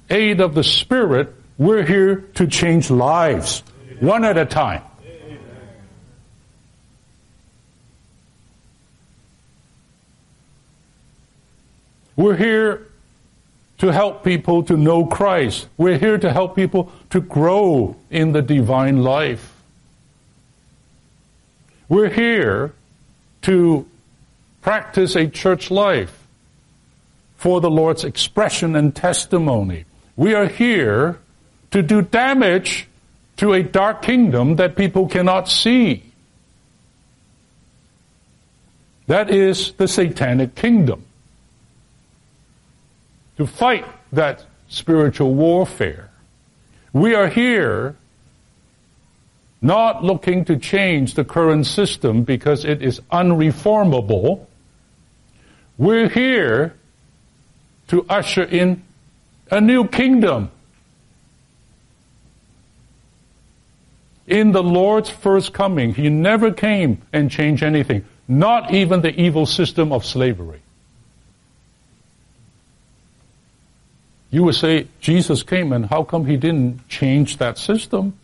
aid of the Spirit, we're here to change lives, one at a time. We're here to help people to know Christ. We're here to help people to grow in the divine life. We're here to practice a church life for the Lord's expression and testimony. We are here to do damage to a dark kingdom that people cannot see. That is the satanic kingdom. To fight that spiritual warfare. We are here not looking to change the current system because it is unreformable. We're here to usher in a new kingdom. In the Lord's first coming, He never came and changed anything, not even the evil system of slavery. You would say, Jesus came and how come He didn't change that system?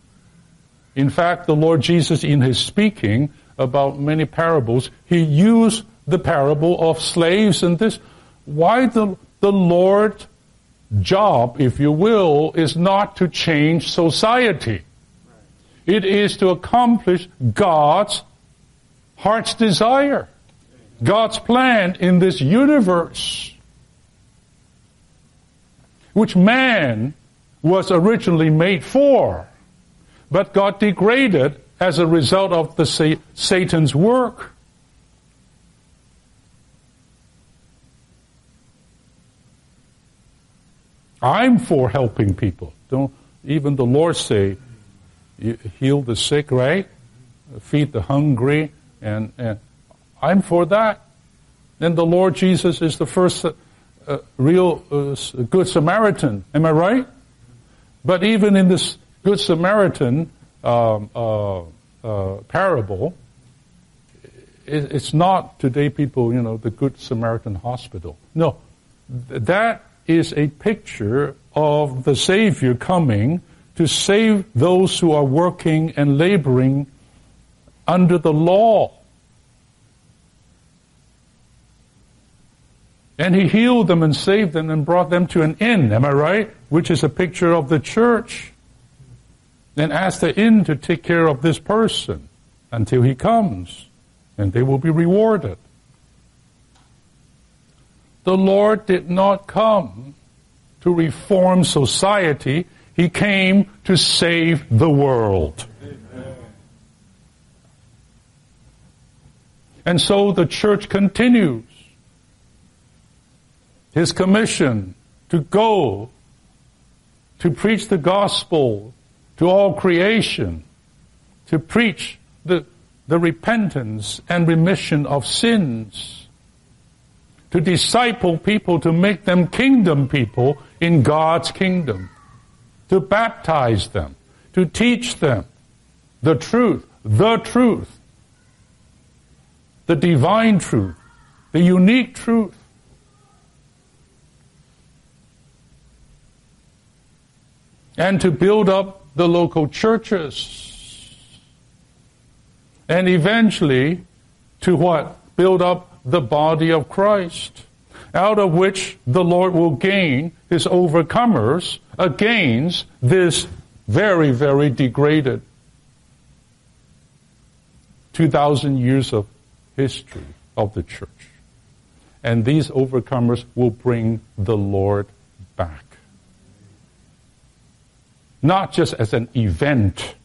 In fact, the Lord Jesus, in His speaking about many parables, He used the parable of slaves and this. Why the, the Lord's job, if you will, is not to change society. It is to accomplish God's heart's desire, God's plan in this universe, which man was originally made for, but got degraded as a result of the sa- Satan's work. I'm for helping people. Don't even the Lord say, you heal the sick, right? Feed the hungry, and, and I'm for that. Then the Lord Jesus is the first uh, uh, real uh, Good Samaritan. Am I right? But even in this Good Samaritan um, uh, uh, parable, it, it's not today people, you know, the Good Samaritan hospital. No, th- that is a picture of the Savior coming to save those who are working and laboring under the law. And He healed them and saved them and brought them to an end, am I right? Which is a picture of the church. And asked the inn to take care of this person until He comes, and they will be rewarded. The Lord did not come to reform society. He came to save the world. Amen. And so the church continues His commission to go, to preach the gospel to all creation, to preach the, the repentance and remission of sins, to disciple people, to make them kingdom people in God's kingdom, to baptize them, to teach them the truth, the truth, the divine truth, the unique truth. And to build up the local churches. And eventually, to what? Build up the body of Christ, out of which the Lord will gain His overcomers against this very, very degraded two thousand years of history of the church. And these overcomers will bring the Lord back. Not just as an event,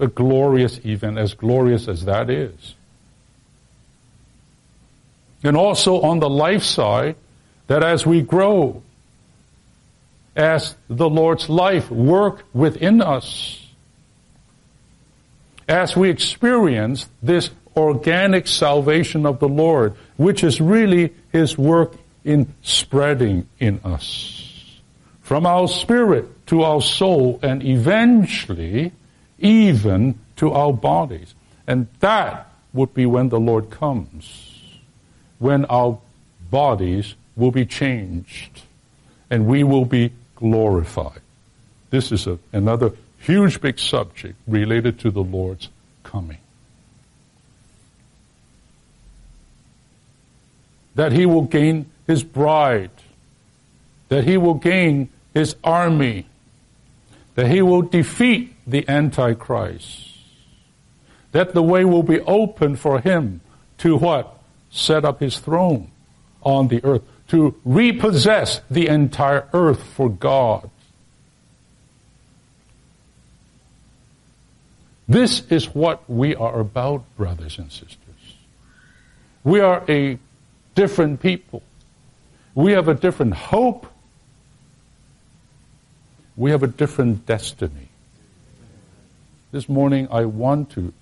a glorious event, as glorious as that is. And also on the life side, that as we grow, as the Lord's life work within us, as we experience this organic salvation of the Lord, which is really His work in spreading in us, from our spirit to our soul, and eventually even to our bodies. And that would be when the Lord comes, when our bodies will be changed and we will be glorified. This is a, another huge big subject related to the Lord's coming. That He will gain His bride, that He will gain His army, that He will defeat the Antichrist, that the way will be open for Him to what? Set up His throne on the earth, to repossess the entire earth for God. This is what we are about, brothers and sisters. We are a different people. We have a different hope. We have a different destiny. This morning I want to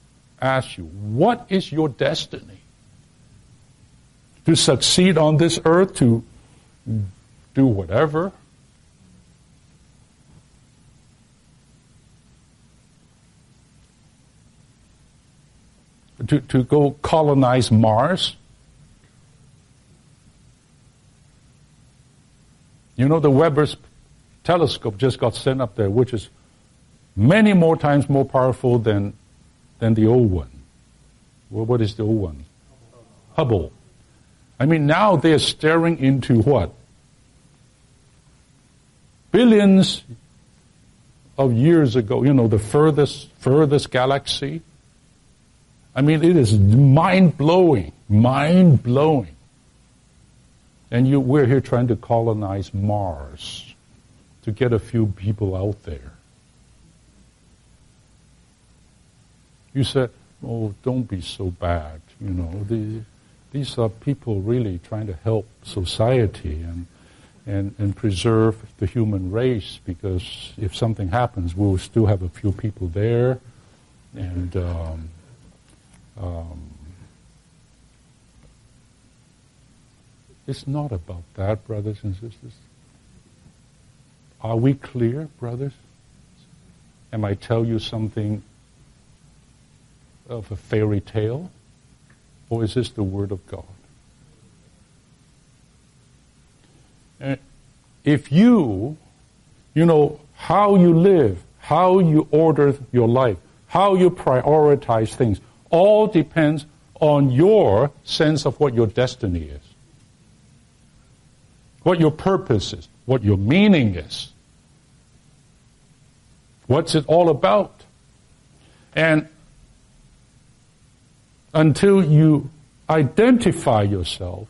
ask you, what is your destiny? to succeed on this earth, to do whatever. To, to go colonize Mars. You know, the Webber's telescope just got sent up there, which is many more times more powerful than than the old one. Well, what is the old one? Hubble. I mean, now they're staring into what? Billions of years ago, you know, the furthest, furthest galaxy. I mean, it is mind-blowing, mind-blowing. And you, we're here trying to colonize Mars to get a few people out there. You said, oh, don't be so bad. You know, the, these are people really trying to help society and, and, and preserve the human race, because if something happens, we'll still have a few people there. And... Um, Um, it's not about that, brothers and sisters. Are we clear, brothers? Am I telling you something of a fairy tale? Or is this the Word of God? And if you, you know, how you live, how you order your life, how you prioritize things, all depends on your sense of what your destiny is, what your purpose is, what your meaning is. What's it all about? And until you identify yourself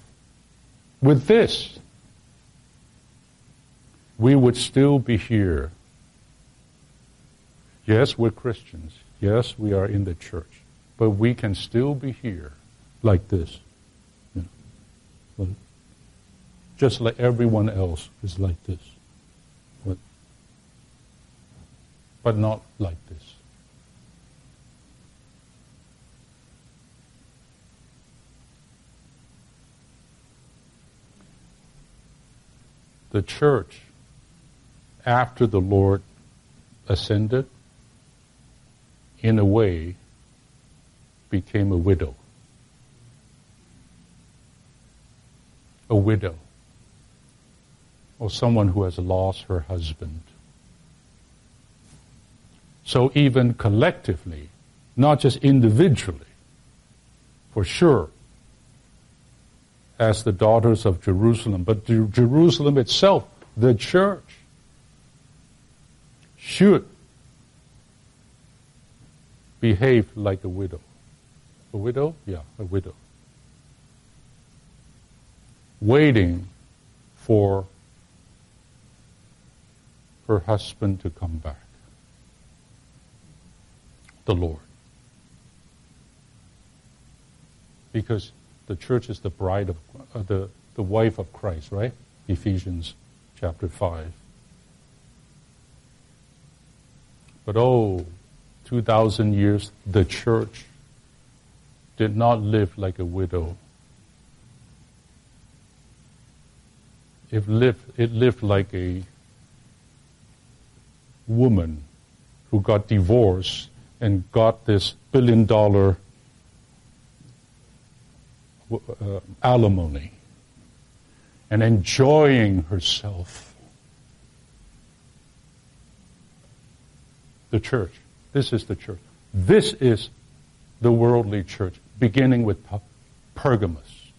with this, we would still be here. Yes, we're Christians. Yes, we are in the church. But we can still be here like this. You know, just like everyone else is like this. But, but not like this. The church, after the Lord ascended, in a way, became a widow. A widow. Or someone who has lost her husband. So even collectively, not just individually, for sure, as the daughters of Jerusalem, but Jerusalem itself, the church, should behave like a widow. A widow? Yeah, a widow. Waiting for her husband to come back. The Lord. Because the church is the bride of, uh, the, the wife of Christ, right? Ephesians chapter five. But oh, two thousand years, the church did not live like a widow. It lived, it lived like a woman who got divorced and got this billion dollar uh, alimony and enjoying herself. The church. This is the church. This is the worldly church, beginning with Pergamos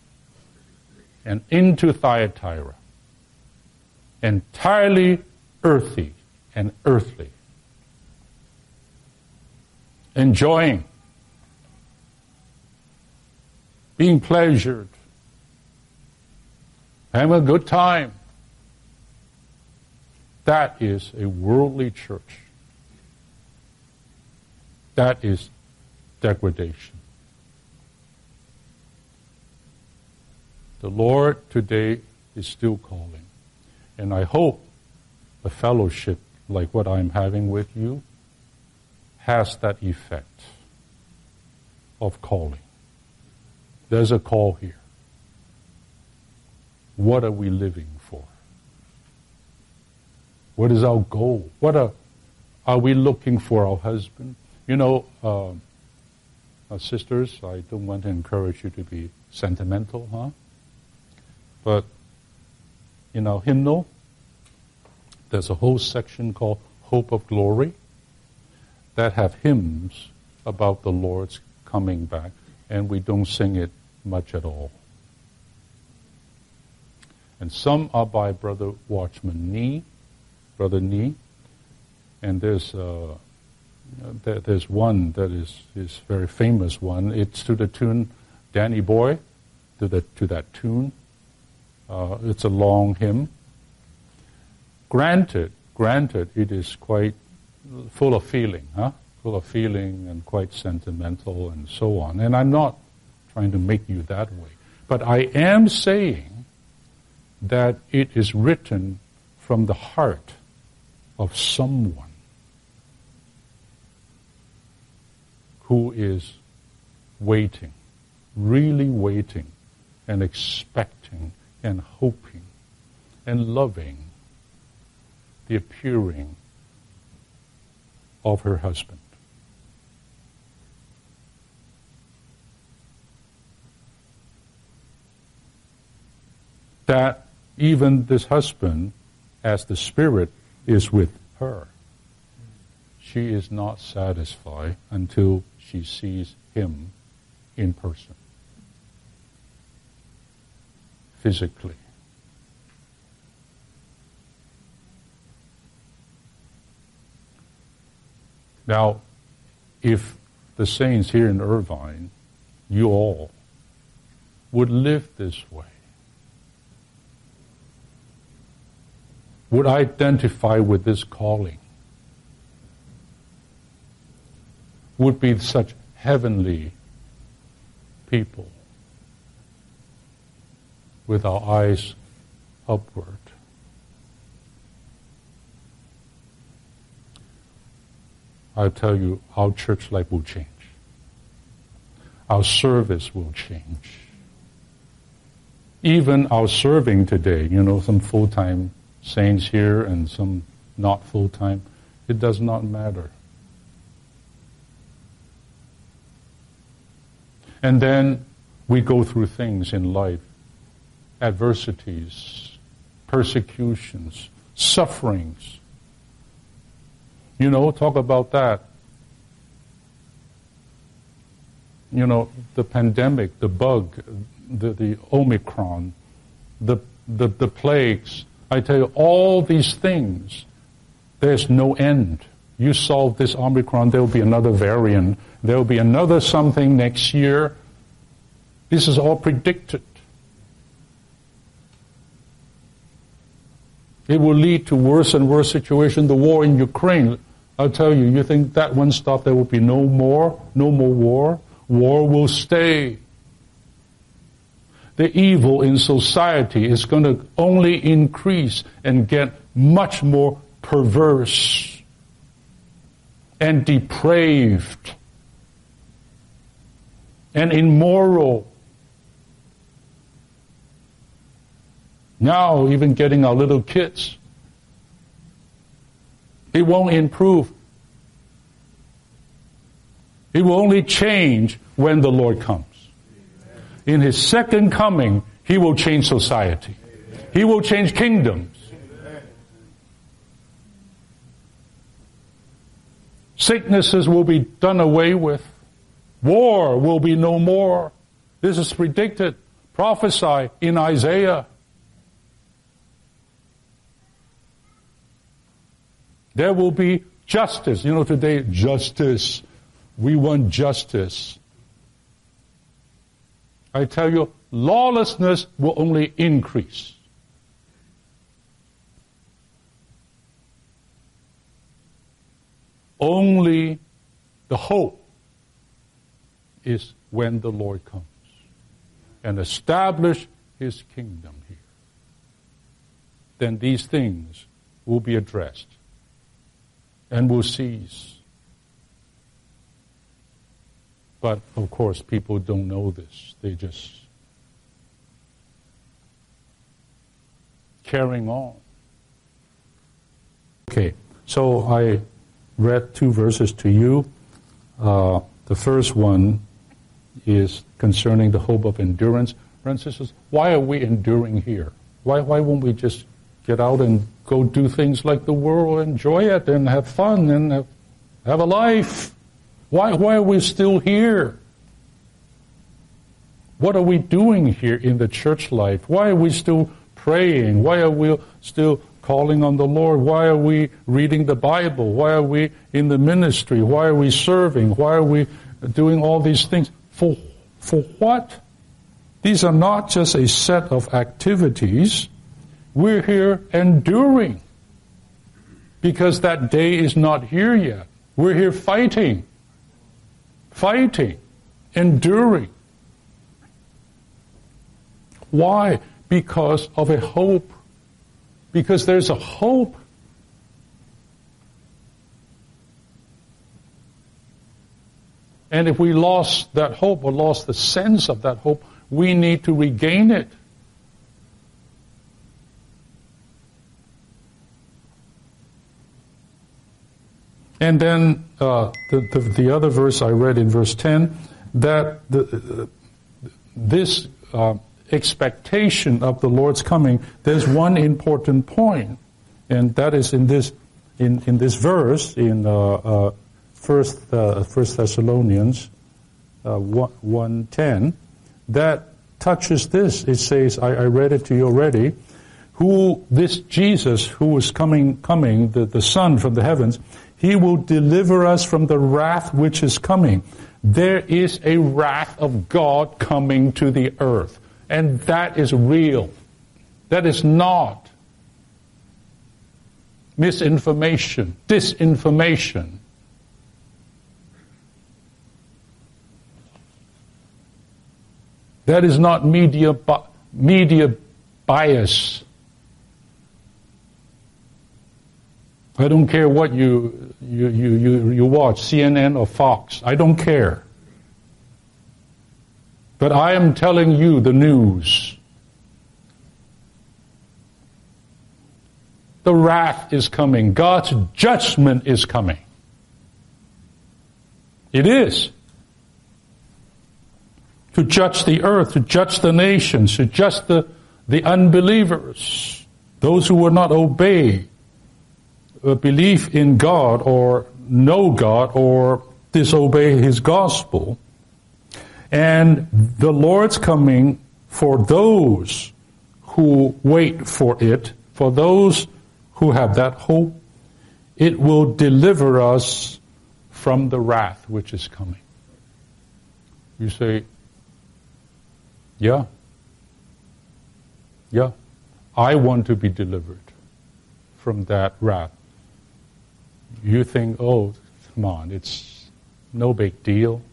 and into Thyatira, entirely earthy and earthly, enjoying, being pleasured, having a good time. That is a worldly church. That is degradation. The Lord today is still calling. And I hope a fellowship like what I'm having with you has that effect of calling. There's a call here. what are we living for? What is our goal? What are, are we looking for our husband? You know, uh, uh, sisters, I don't want to encourage you to be sentimental, huh? But in our hymnal, there's a whole section called Hope of Glory that have hymns about the Lord's coming back, and we don't sing it much at all. And some are by Brother Watchman Nee, Brother Nee, and there's uh, there, there's one that is is very famous one. It's to the tune, Danny Boy, to the to that tune. Uh, it's a long hymn. Granted, granted, it is quite full of feeling, huh? Full of feeling and quite sentimental and so on. And I'm not trying to make you that way, but I am saying that it is written from the heart of someone who is waiting, really waiting and expecting and hoping and loving the appearing of her husband. That even this husband, as the Spirit, is with her. She is not satisfied until she sees him in person, physically. Now, if the saints here in Irvine, you all, would live this way, would identify with this calling, would be such heavenly people with our eyes upward, I'll tell you, our church life will change. Our service will change. Even our serving today, you know, some full-time saints here and some not full-time, it does not matter. And then we go through things in life, adversities, persecutions, sufferings. You know, talk about that. You know, the pandemic, the bug, the, the Omicron, the, the the plagues. I tell you, all these things, there's no end. You solve this Omicron, there'll be another variant. There'll be another something next year. This is all predicted. It will lead to worse and worse situation. The war in Ukraine, I'll tell you, you think that one stopped, there will be no more, no more war. War will stay. The evil in society is going to only increase and get much more perverse and depraved and immoral. Now, even getting our little kids, it won't improve. It will only change when the Lord comes. In His second coming, He will change society. He will change kingdoms. Sicknesses will be done away with. War will be no more. This is predicted, prophesied in Isaiah. There will be justice. You know, today, justice. We want justice. I tell you, lawlessness will only increase. Only the hope is when the Lord comes and establish His kingdom here. Then these things will be addressed and will cease. But, of course, people don't know this. They just carrying on. Okay, so I read two verses to you. Uh, the first one is concerning the hope of endurance. Brothers and sisters, why are we enduring here? Why, why won't we just get out and go do things like the world, enjoy it, and have fun, and have, have a life? Why, why are we still here? What are we doing here in the church life? Why are we still praying? Why are we still calling on the Lord? Why are we reading the Bible? Why are we in the ministry? Why are we serving? Why are we doing all these things? For, for what? These are not just a set of activities. We're here enduring, because that day is not here yet. We're here fighting, fighting, enduring. Why? Because of a hope. Because there's a hope. And if we lost that hope or lost the sense of that hope, we need to regain it. And then uh, the, the, the other verse I read in verse ten, that the, uh, this uh, expectation of the Lord's coming, there's one important point, and that is in this in, in this verse in uh, uh, First uh, First Thessalonians uh, one, one ten, that touches this. It says, I, I read it to you already. Who this Jesus who is coming, coming the, the Son from the heavens. He will deliver us from the wrath which is coming. There is a wrath of God coming to the earth. And that is real. That is not misinformation, disinformation. That is not media bi- media bias. I don't care what you you, you, you you watch, C N N or Fox. I don't care. But I am telling you the news. The wrath is coming. God's judgment is coming. It is. To judge the earth, to judge the nations, to judge the, the unbelievers, those who will not obey. A belief in God or know God or disobey His gospel. And the Lord's coming for those who wait for it, for those who have that hope. It will deliver us from the wrath which is coming. You say, yeah, yeah, I want to be delivered from that wrath. You think, oh, come on, it's no big deal.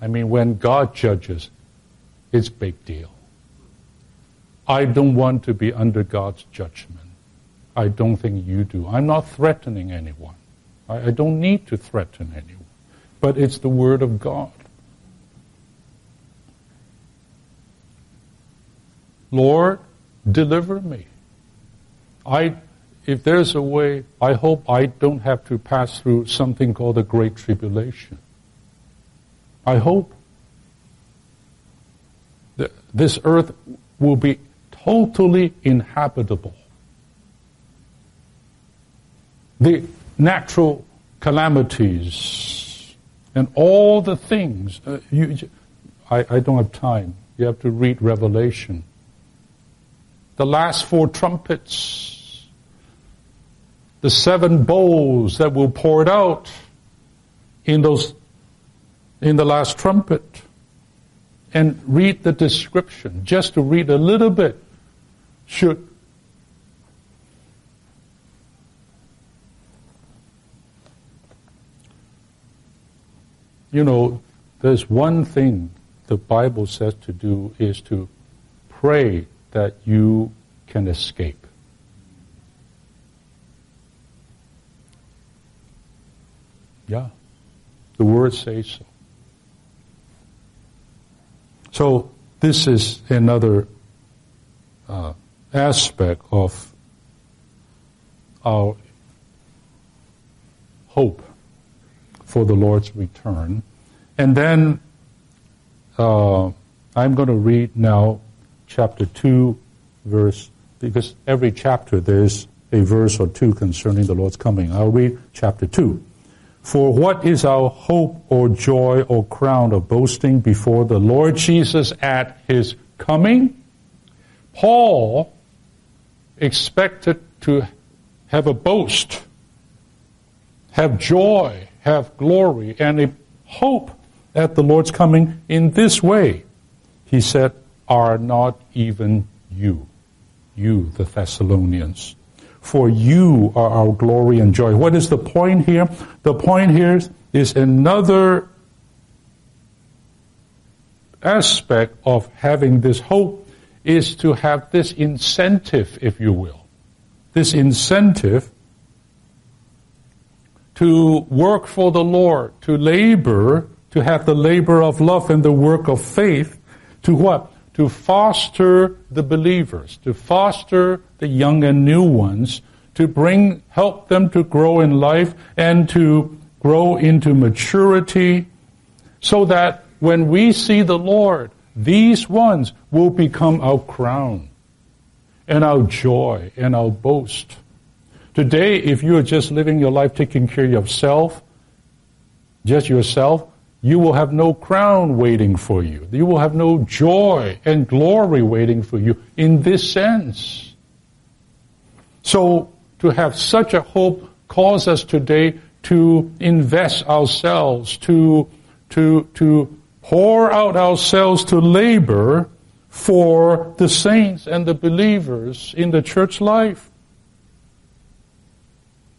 I mean, when God judges, it's a big deal. I don't want to be under God's judgment. I don't think you do. I'm not threatening anyone. I, I don't need to threaten anyone. But it's the Word of God. Lord, deliver me. I... If there's a way, I hope I don't have to pass through something called the Great Tribulation. I hope that this earth will be totally inhabitable. The natural calamities and all the things. Uh, you, I, I don't have time. You have to read Revelation. The last four trumpets. The seven bowls that will pour it out in those, in the last trumpet. And read the description, just to read a little bit, should you know, there's one thing the Bible says to do is to pray that you can escape. Yeah, the Word says so. So this is another uh, aspect of our hope for the Lord's return. And then uh, I'm going to read now chapter two, verse, because every chapter there's a verse or two concerning the Lord's coming. I'll read chapter two. For what is our hope or joy or crown of boasting before the Lord Jesus at his coming? Paul expected to have a boast, have joy, have glory, and a hope at the Lord's coming in this way. He said, are not even you, you the Thessalonians, for you are our glory and joy. What is the point here? The point here is another aspect of having this hope is to have this incentive, if you will, this incentive to work for the Lord, to labor, to have the labor of love and the work of faith, to what? To foster the believers, to foster the young and new ones, to bring, help them to grow in life and to grow into maturity, so that when we see the Lord, these ones will become our crown and our joy and our boast. Today, if you are just living your life taking care of yourself, just yourself, you will have no crown waiting for you. You will have no joy and glory waiting for you in this sense. So to have such a hope calls us today to invest ourselves, to, to, to pour out ourselves to labor for the saints and the believers in the church life.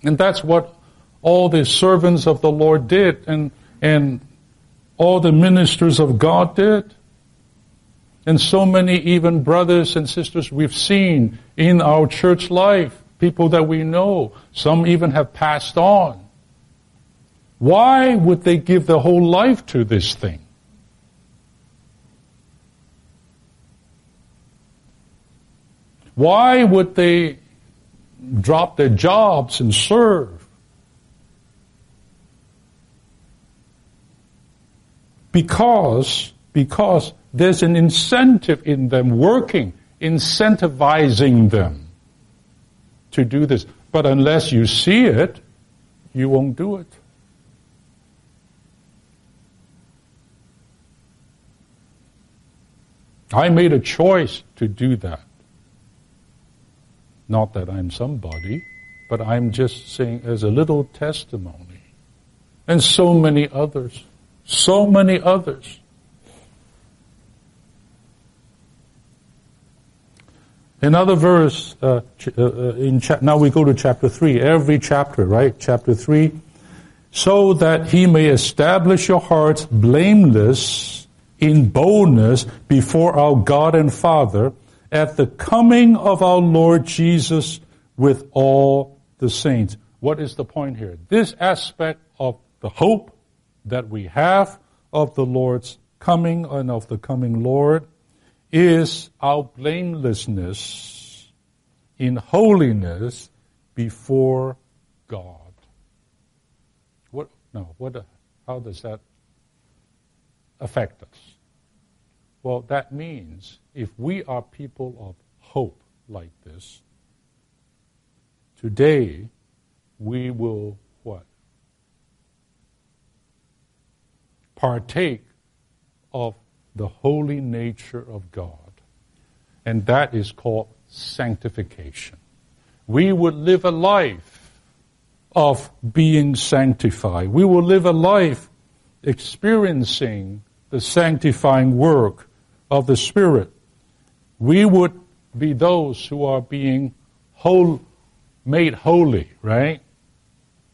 And that's what all the servants of the Lord did, and and all the ministers of God did. And so many even brothers and sisters we've seen in our church life, people that we know, some even have passed on. Why would they give their whole life to this thing? Why would they drop their jobs and serve? Because, because there's an incentive in them working, incentivizing them to do this. But unless you see it, you won't do it. I made a choice to do that. Not that I'm somebody, but I'm just saying as a little testimony. And so many others. So many others. Another verse, uh, ch- uh, in cha- now we go to chapter three, every chapter, right? Chapter three. So that he may establish your hearts blameless in boldness before our God and Father at the coming of our Lord Jesus with all the saints. What is the point here? This aspect of the hope that we have of the Lord's coming and of the coming Lord is our blamelessness in holiness before God. What? No. What? How does that affect us? Well, that means if we are people of hope like this, today we will partake of the holy nature of God. And that is called sanctification. We would live a life of being sanctified. We will live a life experiencing the sanctifying work of the Spirit. We would be those who are being whole, made holy, right?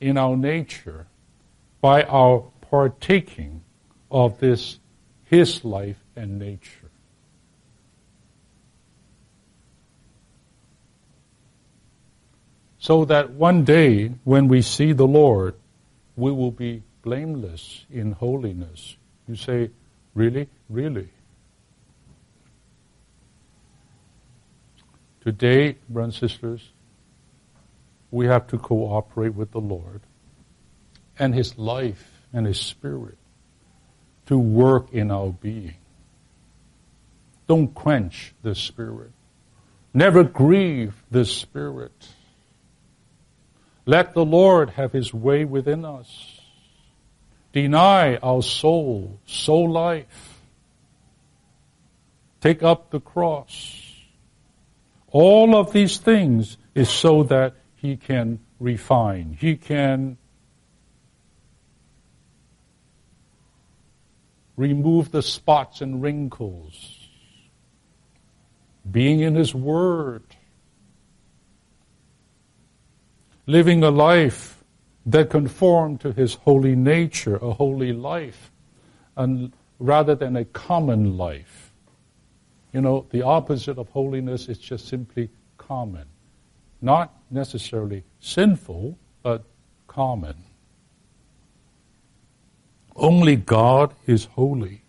In our nature, by our partaking of this, his life and nature. So that one day, when we see the Lord, we will be blameless in holiness. You say, really? Really? Today, brothers and sisters, we have to cooperate with the Lord and His life and His Spirit to work in our being. Don't quench the Spirit. Never grieve the Spirit. Let the Lord have His way within us. Deny our soul, soul life. Take up the cross. All of these things is so that He can refine. He can remove the spots and wrinkles. Being in His Word. Living a life that conforms to His holy nature, a holy life, and rather than a common life. You know, the opposite of holiness is just simply common. Not necessarily sinful, but common. Only God is holy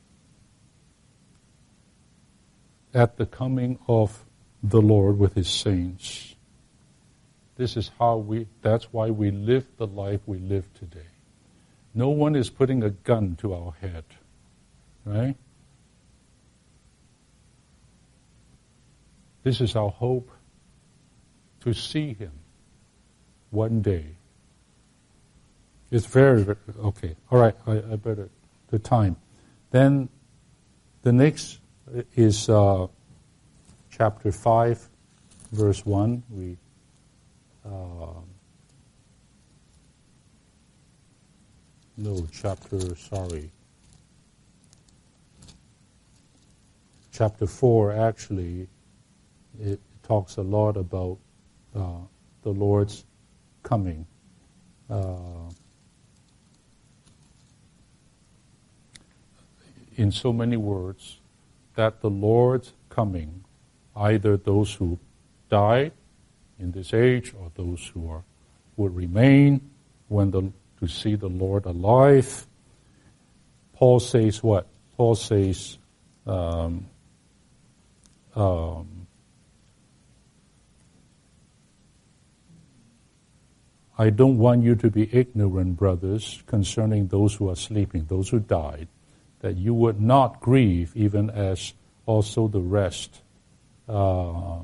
at the coming of the Lord with His saints. This is how we, that's why we live the life we live today. No one is putting a gun to our head, right? This is our hope, to see Him one day. It's very, very okay, all right, I, I better, the time. Then the next is uh, chapter five, verse one. We uh, no chapter. Sorry, chapter four. Actually, it talks a lot about uh, the Lord's coming. Uh, in so many words. That the Lord's coming, either those who died in this age or those who are, will remain when the, to see the Lord alive. Paul says what? Paul says, um, um, I don't want you to be ignorant, brothers, concerning those who are sleeping, those who died, that you would not grieve, even as also the rest uh, uh,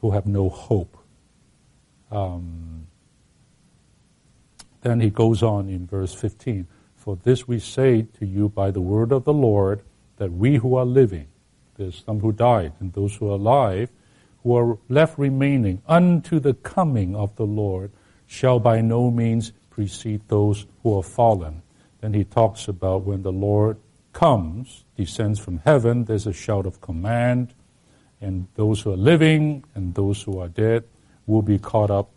who have no hope. Um, then he goes on in verse fifteen, for this we say to you by the word of the Lord, that we who are living, there's some who died, and those who are alive, who are left remaining unto the coming of the Lord, shall by no means precede those who are fallen. Then he talks about when the Lord comes, descends from heaven, there's a shout of command, and those who are living and those who are dead will be caught up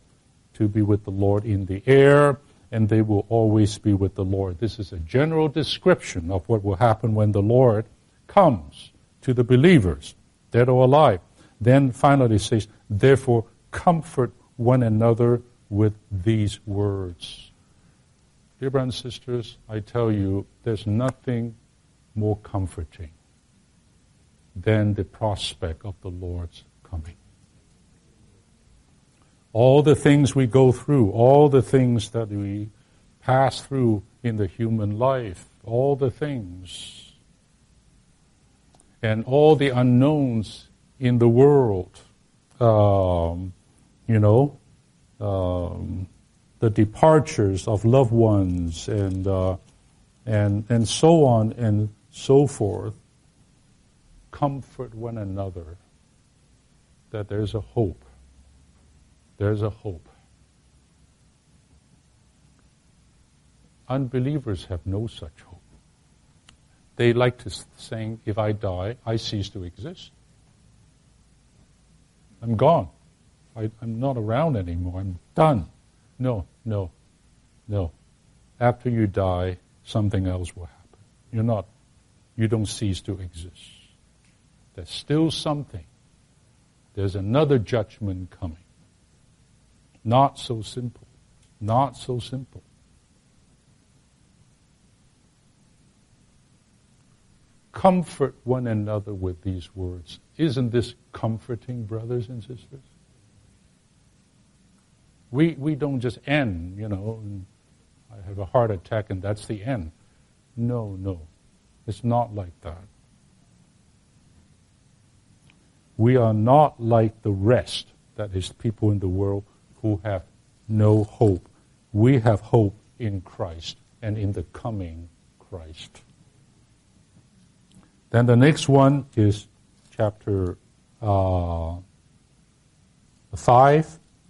to be with the Lord in the air, and they will always be with the Lord. This is a general description of what will happen when the Lord comes to the believers, dead or alive. Then finally it says, therefore comfort one another with these words. Dear brothers and sisters, I tell you, there's nothing more comforting than the prospect of the Lord's coming. All the things we go through, all the things that we pass through in the human life, all the things, and all the unknowns in the world, um, you know, um, the departures of loved ones, and uh, and and so on and so forth, comfort one another that there's a hope. There's a hope. Unbelievers have no such hope. They like to sing, if I die, I cease to exist. I'm gone. I, I'm not around anymore. I'm done. No, no, no. After you die, something else will happen. You're not, you don't cease to exist. There's still something. There's another judgment coming. Not so simple. Not so simple. comfort one another with these words. Isn't this comforting, brothers and sisters? We we don't just end, you know, and I have a heart attack and that's the end. No, no. It's not like that. We are not like the rest, that is, people in the world who have no hope. We have hope in Christ and in the coming Christ. Then the next one is chapter uh, five.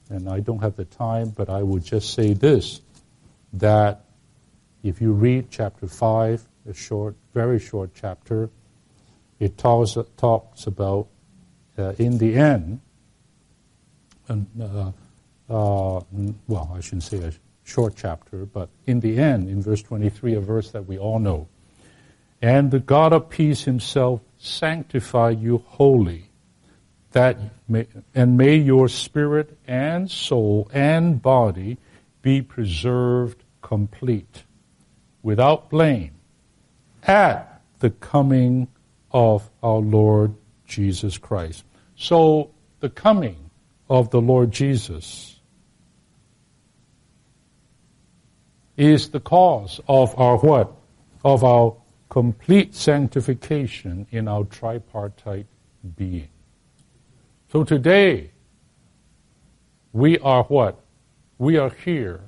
And I don't have the time, but I will just say this, that if you read chapter five, a short, very short chapter, it talks, talks about, uh, in the end, and, uh, uh, well, I shouldn't say a short chapter, but in the end, in verse twenty-three, a verse that we all know, and the God of peace himself sanctify you wholly, that may, and may your spirit and soul and body be preserved complete, without blame, at the coming of our Lord Jesus Christ. So the coming of the Lord Jesus is the cause of our what? Of our complete sanctification in our tripartite being. So today, we are what? We are here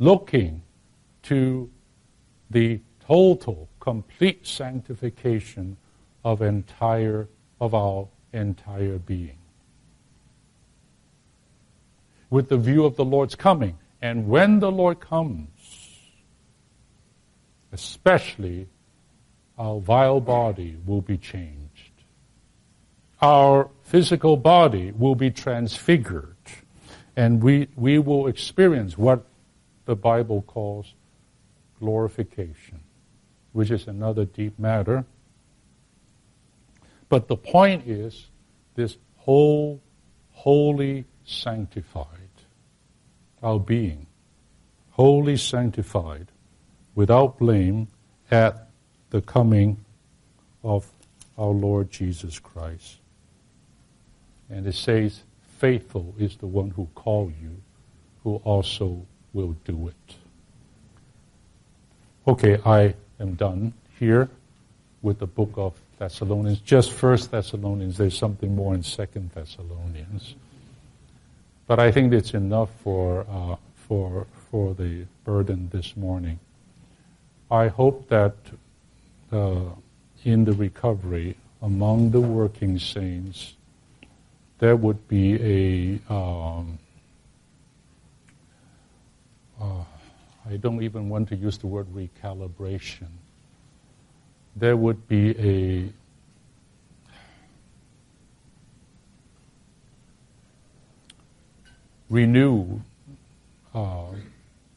looking to the total, complete sanctification of entire, of our entire being. With the view of the Lord's coming. And when the Lord comes, especially our vile body will be changed. Our physical body will be transfigured, and we, we will experience what the Bible calls glorification, which is another deep matter. But the point is, this whole, wholly sanctified, our being, wholly sanctified, without blame, at the coming of our Lord Jesus Christ. And it says, faithful is the one who called you, who also will do it. Okay, I am done here with the book of Thessalonians. Just First Thessalonians, there's something more in Second Thessalonians. But I think it's enough for, uh, for, for the burden this morning. I hope that uh, in the recovery, among the working saints, there would be a, um, uh, I don't even want to use the word recalibration. There would be a, renewed uh,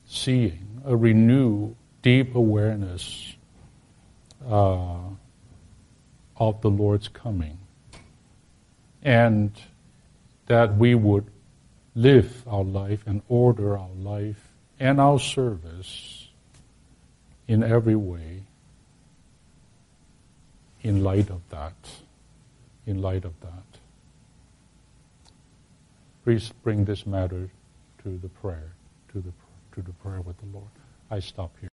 seeing, a renewed deep awareness uh, of the Lord's coming. And that we would live our life and order our life and our service in every way in light of that. In light of that. Please bring this matter to the prayer, to the, to the prayer with the Lord. I stop here.